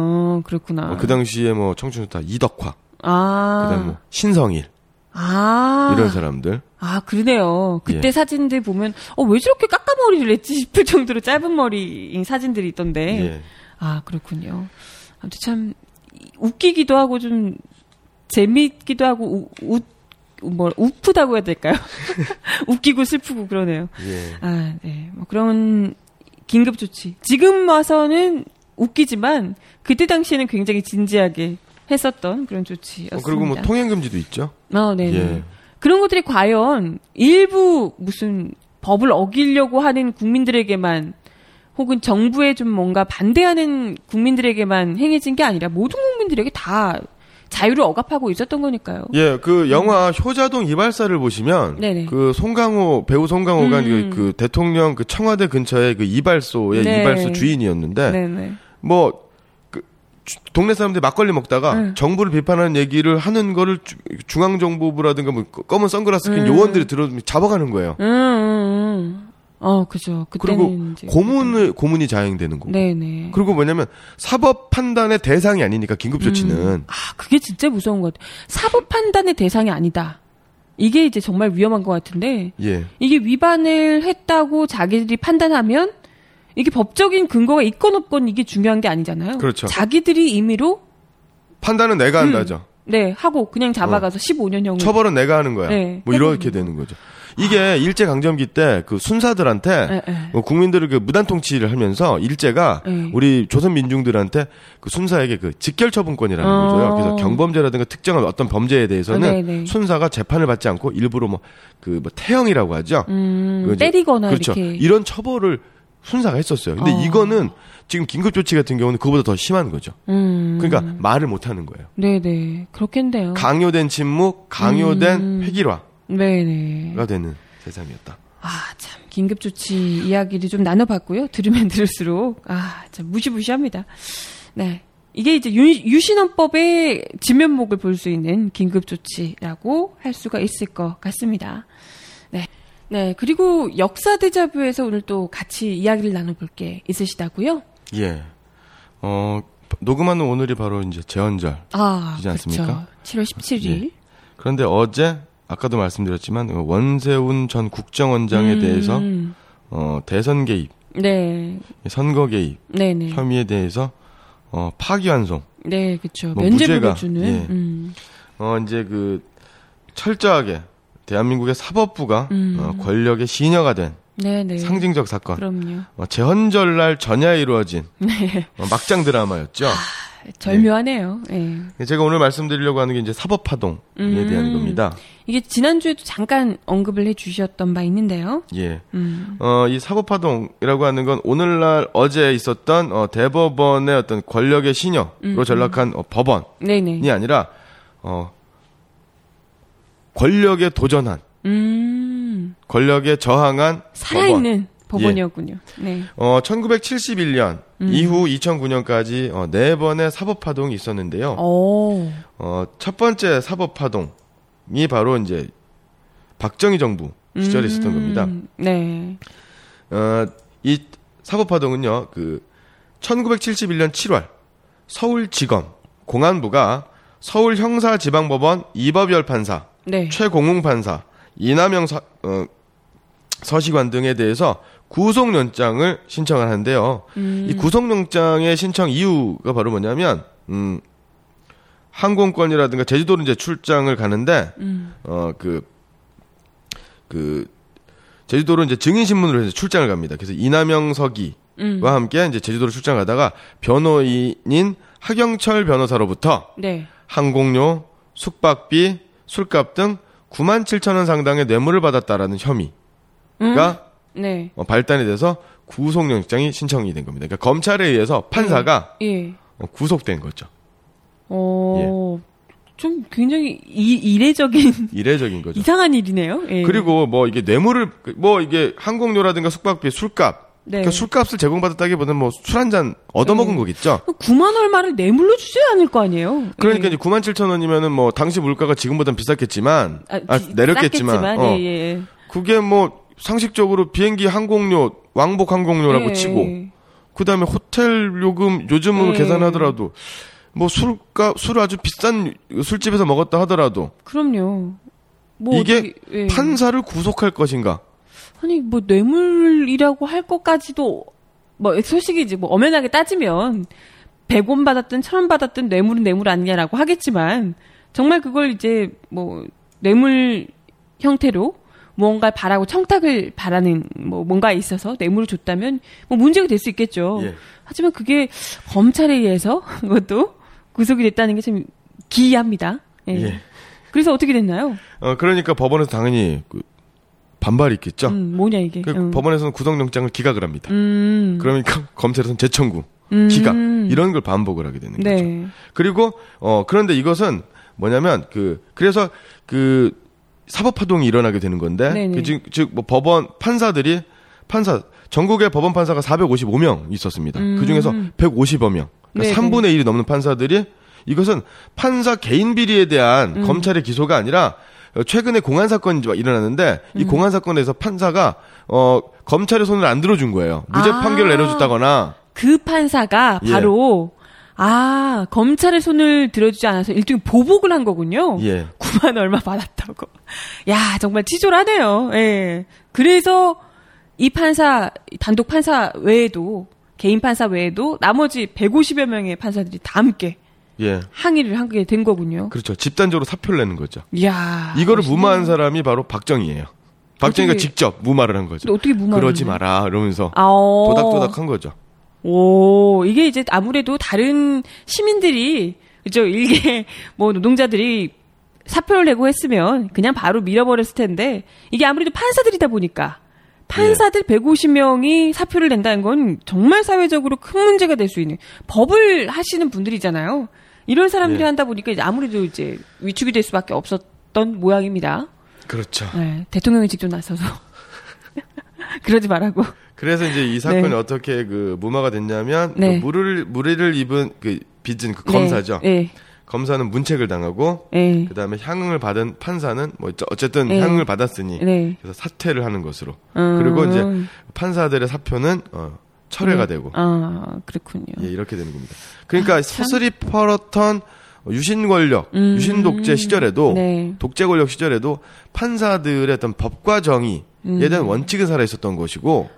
그렇구나. 그 당시에 뭐 청춘 스타 이덕화, 그다음 뭐 신성일, 이런 사람들. 그러네요. 그때, 예, 사진들 보면 왜 저렇게 까까머리를 했지 싶을 정도로 짧은 머리인 사진들이 있던데. 예. 그렇군요. 아무튼 참 웃기기도 하고 좀 재미있기도 하고 우프다고 해야 될까요? 웃기고 슬프고 그러네요. 예. 네. 뭐 그런 긴급 조치. 지금 와서는 웃기지만 그때 당시에는 굉장히 진지하게 했었던 그런 조치였습니다. 그리고 뭐 통행 금지도 있죠. 네. 예. 그런 것들이 과연 일부 무슨 법을 어기려고 하는 국민들에게만, 혹은 정부에 좀 뭔가 반대하는 국민들에게만 행해진 게 아니라 모든 국민들에게 다 자유를 억압하고 있었던 거니까요. 예, 그 영화 효자동 이발사를 보시면, 네네, 그 배우 송강호가 그 대통령 그 청와대 근처에 그 이발소의, 네, 이발소 주인이었는데, 네네, 뭐 그 동네 사람들이 막걸리 먹다가 정부를 비판하는 얘기를 하는 거를 중앙정보부라든가 뭐 검은 선글라스 낀 요원들이 들어오면 잡아가는 거예요. 그죠. 그때는 그리고 고문이 자행되는 거고. 네네. 그리고 뭐냐면 사법 판단의 대상이 아니니까 긴급조치는. 그게 진짜 무서운 것 같아요. 사법 판단의 대상이 아니다. 이게 이제 정말 위험한 것 같은데. 예. 이게 위반을 했다고 자기들이 판단하면 이게 법적인 근거가 있건 없건 이게 중요한 게 아니잖아요. 그렇죠. 자기들이 임의로 판단은 내가 한다죠. 네, 하고 그냥 잡아가서 15년형을. 처벌은 내가 하는 거야. 네, 뭐 이렇게 되는 거죠. 이게 일제 강점기 때 그 순사들한테 국민들을 그 무단 통치를 하면서 일제가 우리 조선 민중들한테 그 순사에게 그 직결 처분권이라는 걸 줘요. 그래서 경범죄라든가 특정한 어떤 범죄에 대해서는 순사가 재판을 받지 않고 일부러 뭐 태형이라고 하죠. 그 때리거나, 그렇죠, 이렇게 이런 처벌을 순사가 했었어요. 근데 이거는 지금 긴급조치 같은 경우는 그보다 더 심한 거죠. 그러니까 말을 못 하는 거예요. 네네. 그렇겠네요. 강요된 침묵, 강요된 회기화. 네네.가 되는 세상이었다. 참, 긴급조치 이야기를 좀 나눠봤고요. 들으면 들을수록 참 무시무시합니다. 네, 이게 이제 유신헌법의 진면목을 볼 수 있는 긴급조치라고 할 수가 있을 것 같습니다. 네, 그리고 역사 데자뷰에서 오늘 또 같이 이야기를 나눠볼 게 있으시다고요? 예. 녹음하는 오늘이 바로 이제 제헌절이지 않습니까? 그렇죠. 7월 17일. 예. 그런데 어제, 아까도 말씀드렸지만 원세훈 전 국정원장에 대해서 대선 개입, 네, 선거 개입, 네네, 혐의에 대해서 파기환송, 네, 그렇죠, 뭐 면죄부를 주는, 예, 이제 그 철저하게 대한민국의 사법부가 권력의 시녀가 된, 네네, 상징적 사건, 그럼요, 제헌절날 전야에 이루어진 막장 드라마였죠. 절묘하네요. 네. 네. 제가 오늘 말씀드리려고 하는 게 이제 사법파동에 대한 겁니다. 이게 지난주에도 잠깐 언급을 해주셨던 바 있는데요. 예. 이 사법파동이라고 하는 건 오늘날 어제 있었던 대법원의 어떤 권력의 신여로 전락한 법원이 네네. 아니라 권력에 도전한 권력에 저항한 살아있는 법원이었군요. 예. 네. 1971년 이후 2009년까지 4번의 사법파동이 있었는데요. 오. 첫 번째 사법파동이 바로 이제 박정희 정부 시절에 있었던 겁니다. 네. 이 사법파동은요, 1971년 7월 서울지검 공안부가 서울 형사지방법원 이법열 판사, 네. 최공웅 판사, 이남영 서시관 등에 대해서 구속영장을 신청을 하는데요. 이 구속영장의 신청 이유가 바로 뭐냐면 항공권이라든가 제주도로 이제 출장을 가는데 제주도로 이제 증인신문으로 해서 출장을 갑니다. 그래서 이남영 서기와 함께 이제 제주도로 출장하다가 변호인인 하경철 변호사로부터 네. 항공료, 숙박비, 술값 등 97,000원 상당의 뇌물을 받았다라는 혐의가 네. 발단이 돼서 구속영장이 신청이 된 겁니다. 그러니까 검찰에 의해서 판사가 예. 구속된 거죠. 예. 좀 굉장히 이례적인 거죠. 이상한 일이네요. 예. 그리고 이게 뇌물을 이게 항공료라든가 숙박비, 술값 네. 그러니까 술값을 제공받았다기보다는 술 한 잔 얻어먹은 거겠죠. 9만 얼마를 뇌물로 주지 않을 거 아니에요. 그러니까 이제 97,000원이면은 당시 물가가 지금보단 비쌌겠지만 내렸겠지만 예. 그게 상식적으로 비행기 항공료 왕복 항공료라고 치고 그다음에 호텔 요금 요즘으로 계산하더라도 술을 아주 비싼 술집에서 먹었다 하더라도 그럼요. 이게 판사를 구속할 것인가? 아니 뇌물이라고 할 것까지도 솔직히 엄연하게 따지면 100원 받았든 1,000원 받았든 뇌물은 뇌물 아니냐라고 하겠지만 정말 그걸 이제 뇌물 형태로 뭔가를 바라고 청탁을 바라는 뭔가에 있어서 뇌물을 줬다면 문제가 될 수 있겠죠. 예. 하지만 그게 검찰에 의해서 그것도 구속이 됐다는 게 참 기이합니다. 예. 예. 그래서 어떻게 됐나요? 그러니까 법원에서 당연히 반발이 있겠죠. 뭐냐 이게. 법원에서는 구속영장을 기각을 합니다. 그러니까 검찰에서는 재청구, 기각 이런 걸 반복을 하게 되는 네. 거죠. 그리고 그런데 이것은 뭐냐면 그래서 사법파동이 일어나게 되는 건데 법원 판사 전국의 법원 판사가 455명 있었습니다. 그중에서 150여 명 그러니까 3분의 1이 넘는 판사들이 이것은 판사 개인 비리에 대한 검찰의 기소가 아니라 최근에 공안 사건이 일어났는데 이 공안 사건에서 판사가 검찰의 손을 안 들어준 거예요. 무죄 판결을 내려줬다거나 그 판사가 바로 검찰의 손을 들어주지 않아서 일종의 보복을 한 거군요. 예. 9만 얼마 받았다고. 야, 정말 치졸하네요. 예. 그래서 이 판사, 단독 판사 외에도, 개인 판사 외에도 나머지 150여 명의 판사들이 다 함께 예. 항의를 하게 된 거군요. 그렇죠. 집단적으로 사표를 내는 거죠. 이야. 이거를 멋있네. 무마한 사람이 바로 박정희예요. 박정희가 직접 무마를 한 거죠. 어떻게 무마를 그러지 마라, 이러면서 도닥도닥 한 거죠. 오, 이게 이제 아무래도 다른 시민들이, 그죠? 일개, 노동자들이 사표를 내고 했으면 그냥 바로 밀어버렸을 텐데, 이게 아무래도 판사들이다 보니까, 판사들 150명이 사표를 낸다는 건 정말 사회적으로 큰 문제가 될 수 있는, 법을 하시는 분들이잖아요. 이런 사람들이 한다 보니까 이제 아무래도 이제 위축이 될 수밖에 없었던 모양입니다. 그렇죠. 네, 대통령이 직접 나서서. 그러지 말라고. 그래서 이제 이 사건이 어떻게 무마가 됐냐면 무리를 입은 빚은 검사죠. 네. 검사는 문책을 당하고 그다음에 향응을 받은 판사는 어쨌든 향응을 받았으니 그래서 사퇴를 하는 것으로. 그리고 이제 판사들의 사표는 철회가 되고. 아, 그렇군요. 예, 이렇게 되는 겁니다. 그러니까 서슬이 퍼렀던 유신 권력, 유신 독재 시절에도 독재 권력 시절에도 판사들의 어떤 법과 정의에 대한 원칙은 살아 있었던 것이고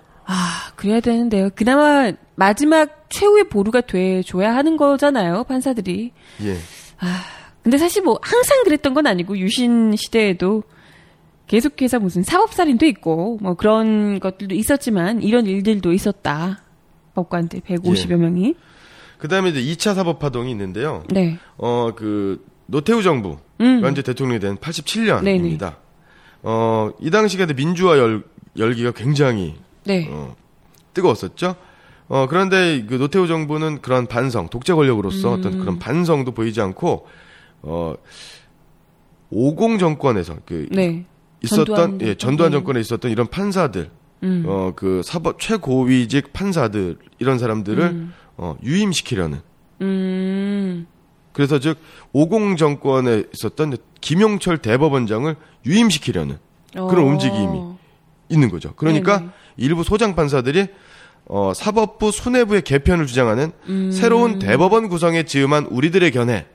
그래야 되는데요. 그나마 마지막 최후의 보루가 돼줘야 하는 거잖아요, 판사들이. 예. 근데 사실 항상 그랬던 건 아니고, 유신 시대에도 계속해서 무슨 사법살인도 있고, 그런 것들도 있었지만, 이런 일들도 있었다. 법관들 150여 명이. 그다음에 이제 2차 사법파동이 있는데요. 네. 그 노태우 정부 현재 대통령이 된 87년입니다. 네네. 이 당시가 민주화 열기가 굉장히 네. 뜨거웠었죠. 그런데 그 노태우 정부는 그런 반성, 독재 권력으로서 어떤 그런 반성도 보이지 않고 50 정권에서 그 네. 있었던 전두환 정권에 있었던 이런 판사들, 그 사법 최고위직 판사들 이런 사람들을 유임시키려는. 그래서 즉 50 정권에 있었던 김용철 대법원장을 유임시키려는 그런 움직임이 있는 거죠. 그러니까 네네. 일부 소장 판사들이 사법부 수뇌부의 개편을 주장하는 새로운 대법원 구성에 즈음한 우리들의 견해라는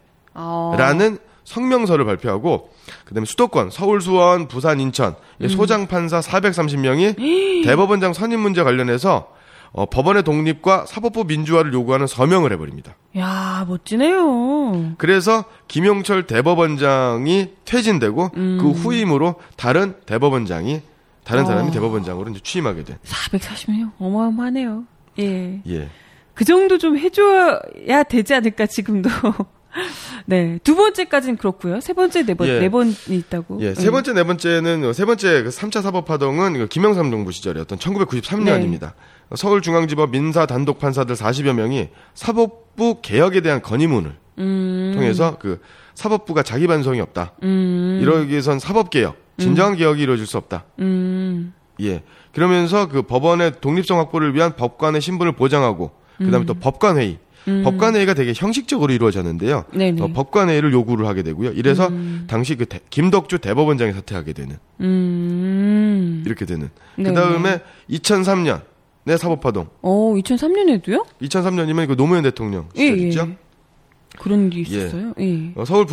성명서를 발표하고 그다음에 수도권, 서울, 수원, 부산, 인천 소장 판사 430명이 대법원장 선임 문제 관련해서 법원의 독립과 사법부 민주화를 요구하는 서명을 해버립니다. 이야, 멋지네요. 그래서 김용철 대법원장이 퇴진되고 그 후임으로 다른 사람이 대법원장으로 이제 취임하게 된. 440명 어마어마하네요. 예. 예. 그 정도 좀 해줘야 되지 않을까 지금도. 네. 두 번째까지는 그렇고요. 세 번째, 네 번이 있다고. 예. 세 번째, 네 번째는 세 번째 3차 사법파동은 김영삼 정부 시절이었던 1993년입니다. 네. 서울중앙지법 민사 단독 판사들 40여 명이 사법부 개혁에 대한 건의문을 통해서 그 사법부가 자기 반성이 없다. 이러기 위해선 사법 개혁, 진정한 개혁이 이루어질 수 없다. 예. 그러면서 그 법원의 독립성 확보를 위한 법관의 신분을 보장하고 그다음에 또 법관회의. 법관회의가 되게 형식적으로 이루어졌는데요. 법관회의를 요구를 하게 되고요. 이래서 당시 그 김덕주 대법원장이 사퇴하게 되는 이렇게 되는. 그 다음에 2003년 네 사법파동. 2003년에도요? 2003년이면 그 노무현 대통령 시절이죠. 예, 예. 그런 일이 있었어요. 예. 서울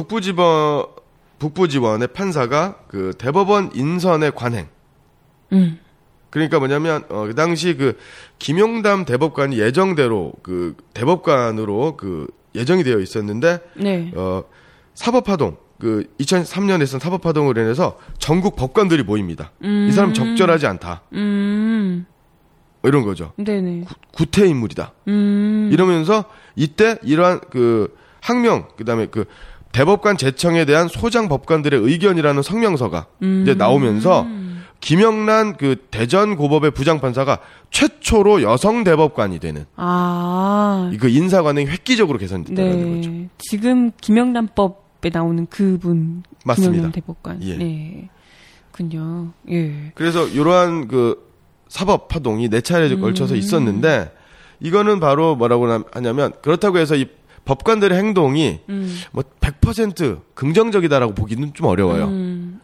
북부지원의 판사가 그 대법원 인선의 관행. 그러니까 뭐냐면 그 당시 그 김용담 대법관이 예정대로 그 대법관으로 그 예정이 되어 있었는데 네. 사법파동 그 2003년에 있었던 사법파동으로 인해서 전국 법관들이 모입니다. 이 사람 적절하지 않다. 이런 거죠. 네네. 구태 인물이다. 이러면서 이때 이러한 그 항명 그다음에 그 대법관 제청에 대한 소장 법관들의 의견이라는 성명서가 이제 나오면서 김영란 그 대전 고법의 부장 판사가 최초로 여성 대법관이 되는 그 인사 관행이 획기적으로 개선됐다는 거죠. 지금 김영란법에 나오는 그분 맞습니다. 김영란 대법관. 예. 네. 군요. 예. 그래서 이러한 그 사법 파동이 네 차례에 걸쳐서 있었는데 이거는 바로 뭐라고 하냐면 그렇다고 해서 이 법관들의 행동이 뭐 100% 긍정적이다라고 보기는 좀 어려워요.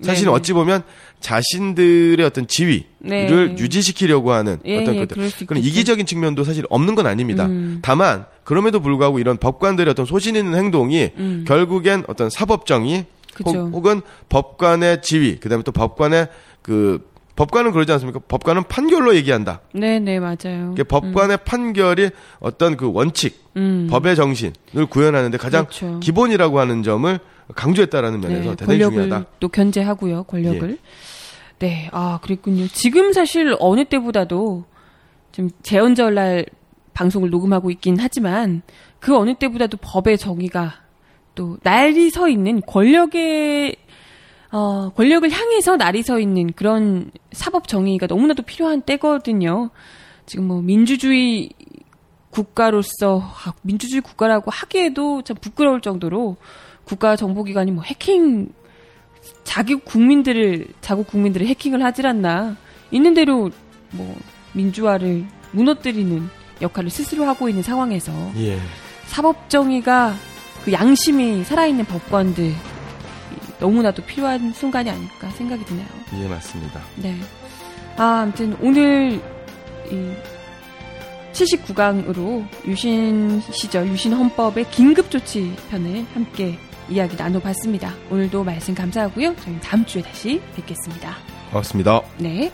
사실은 어찌 보면 자신들의 어떤 지위를 유지시키려고 하는 어떤 그런 이기적인 측면도 사실 없는 건 아닙니다. 다만 그럼에도 불구하고 이런 법관들의 어떤 소신 있는 행동이 결국엔 어떤 사법정의 혹은 법관의 지위, 그다음에 또 법관의 그 법관은 그러지 않습니까? 법관은 판결로 얘기한다. 네네, 맞아요. 법관의 판결이 어떤 그 원칙, 법의 정신을 구현하는데 가장 그렇죠. 기본이라고 하는 점을 강조했다라는 면에서 대단히 중요하다. 또 견제하고요, 권력을. 예. 네, 아, 그랬군요. 지금 사실 어느 때보다도 좀 재연절날 방송을 녹음하고 있긴 하지만 그 어느 때보다도 법의 정의가 또 날이 서 있는 권력의 권력을 향해서 날이 서 있는 그런 사법 정의가 너무나도 필요한 때거든요. 지금 뭐 민주주의 국가로서 민주주의 국가라고 하기에도 참 부끄러울 정도로 국가 정보기관이 뭐 해킹 자국 국민들을 해킹을 하질 않나 있는 대로 뭐 민주화를 무너뜨리는 역할을 스스로 하고 있는 상황에서 예. 사법 정의가 그 양심이 살아있는 법관들. 너무나도 필요한 순간이 아닐까 생각이 드네요. 예, 맞습니다. 네. 아무튼 오늘 이 79강으로 유신 시절 유신헌법의 긴급조치 편을 함께 이야기 나눠봤습니다. 오늘도 말씀 감사하고요. 저희 다음 주에 다시 뵙겠습니다. 고맙습니다. 네.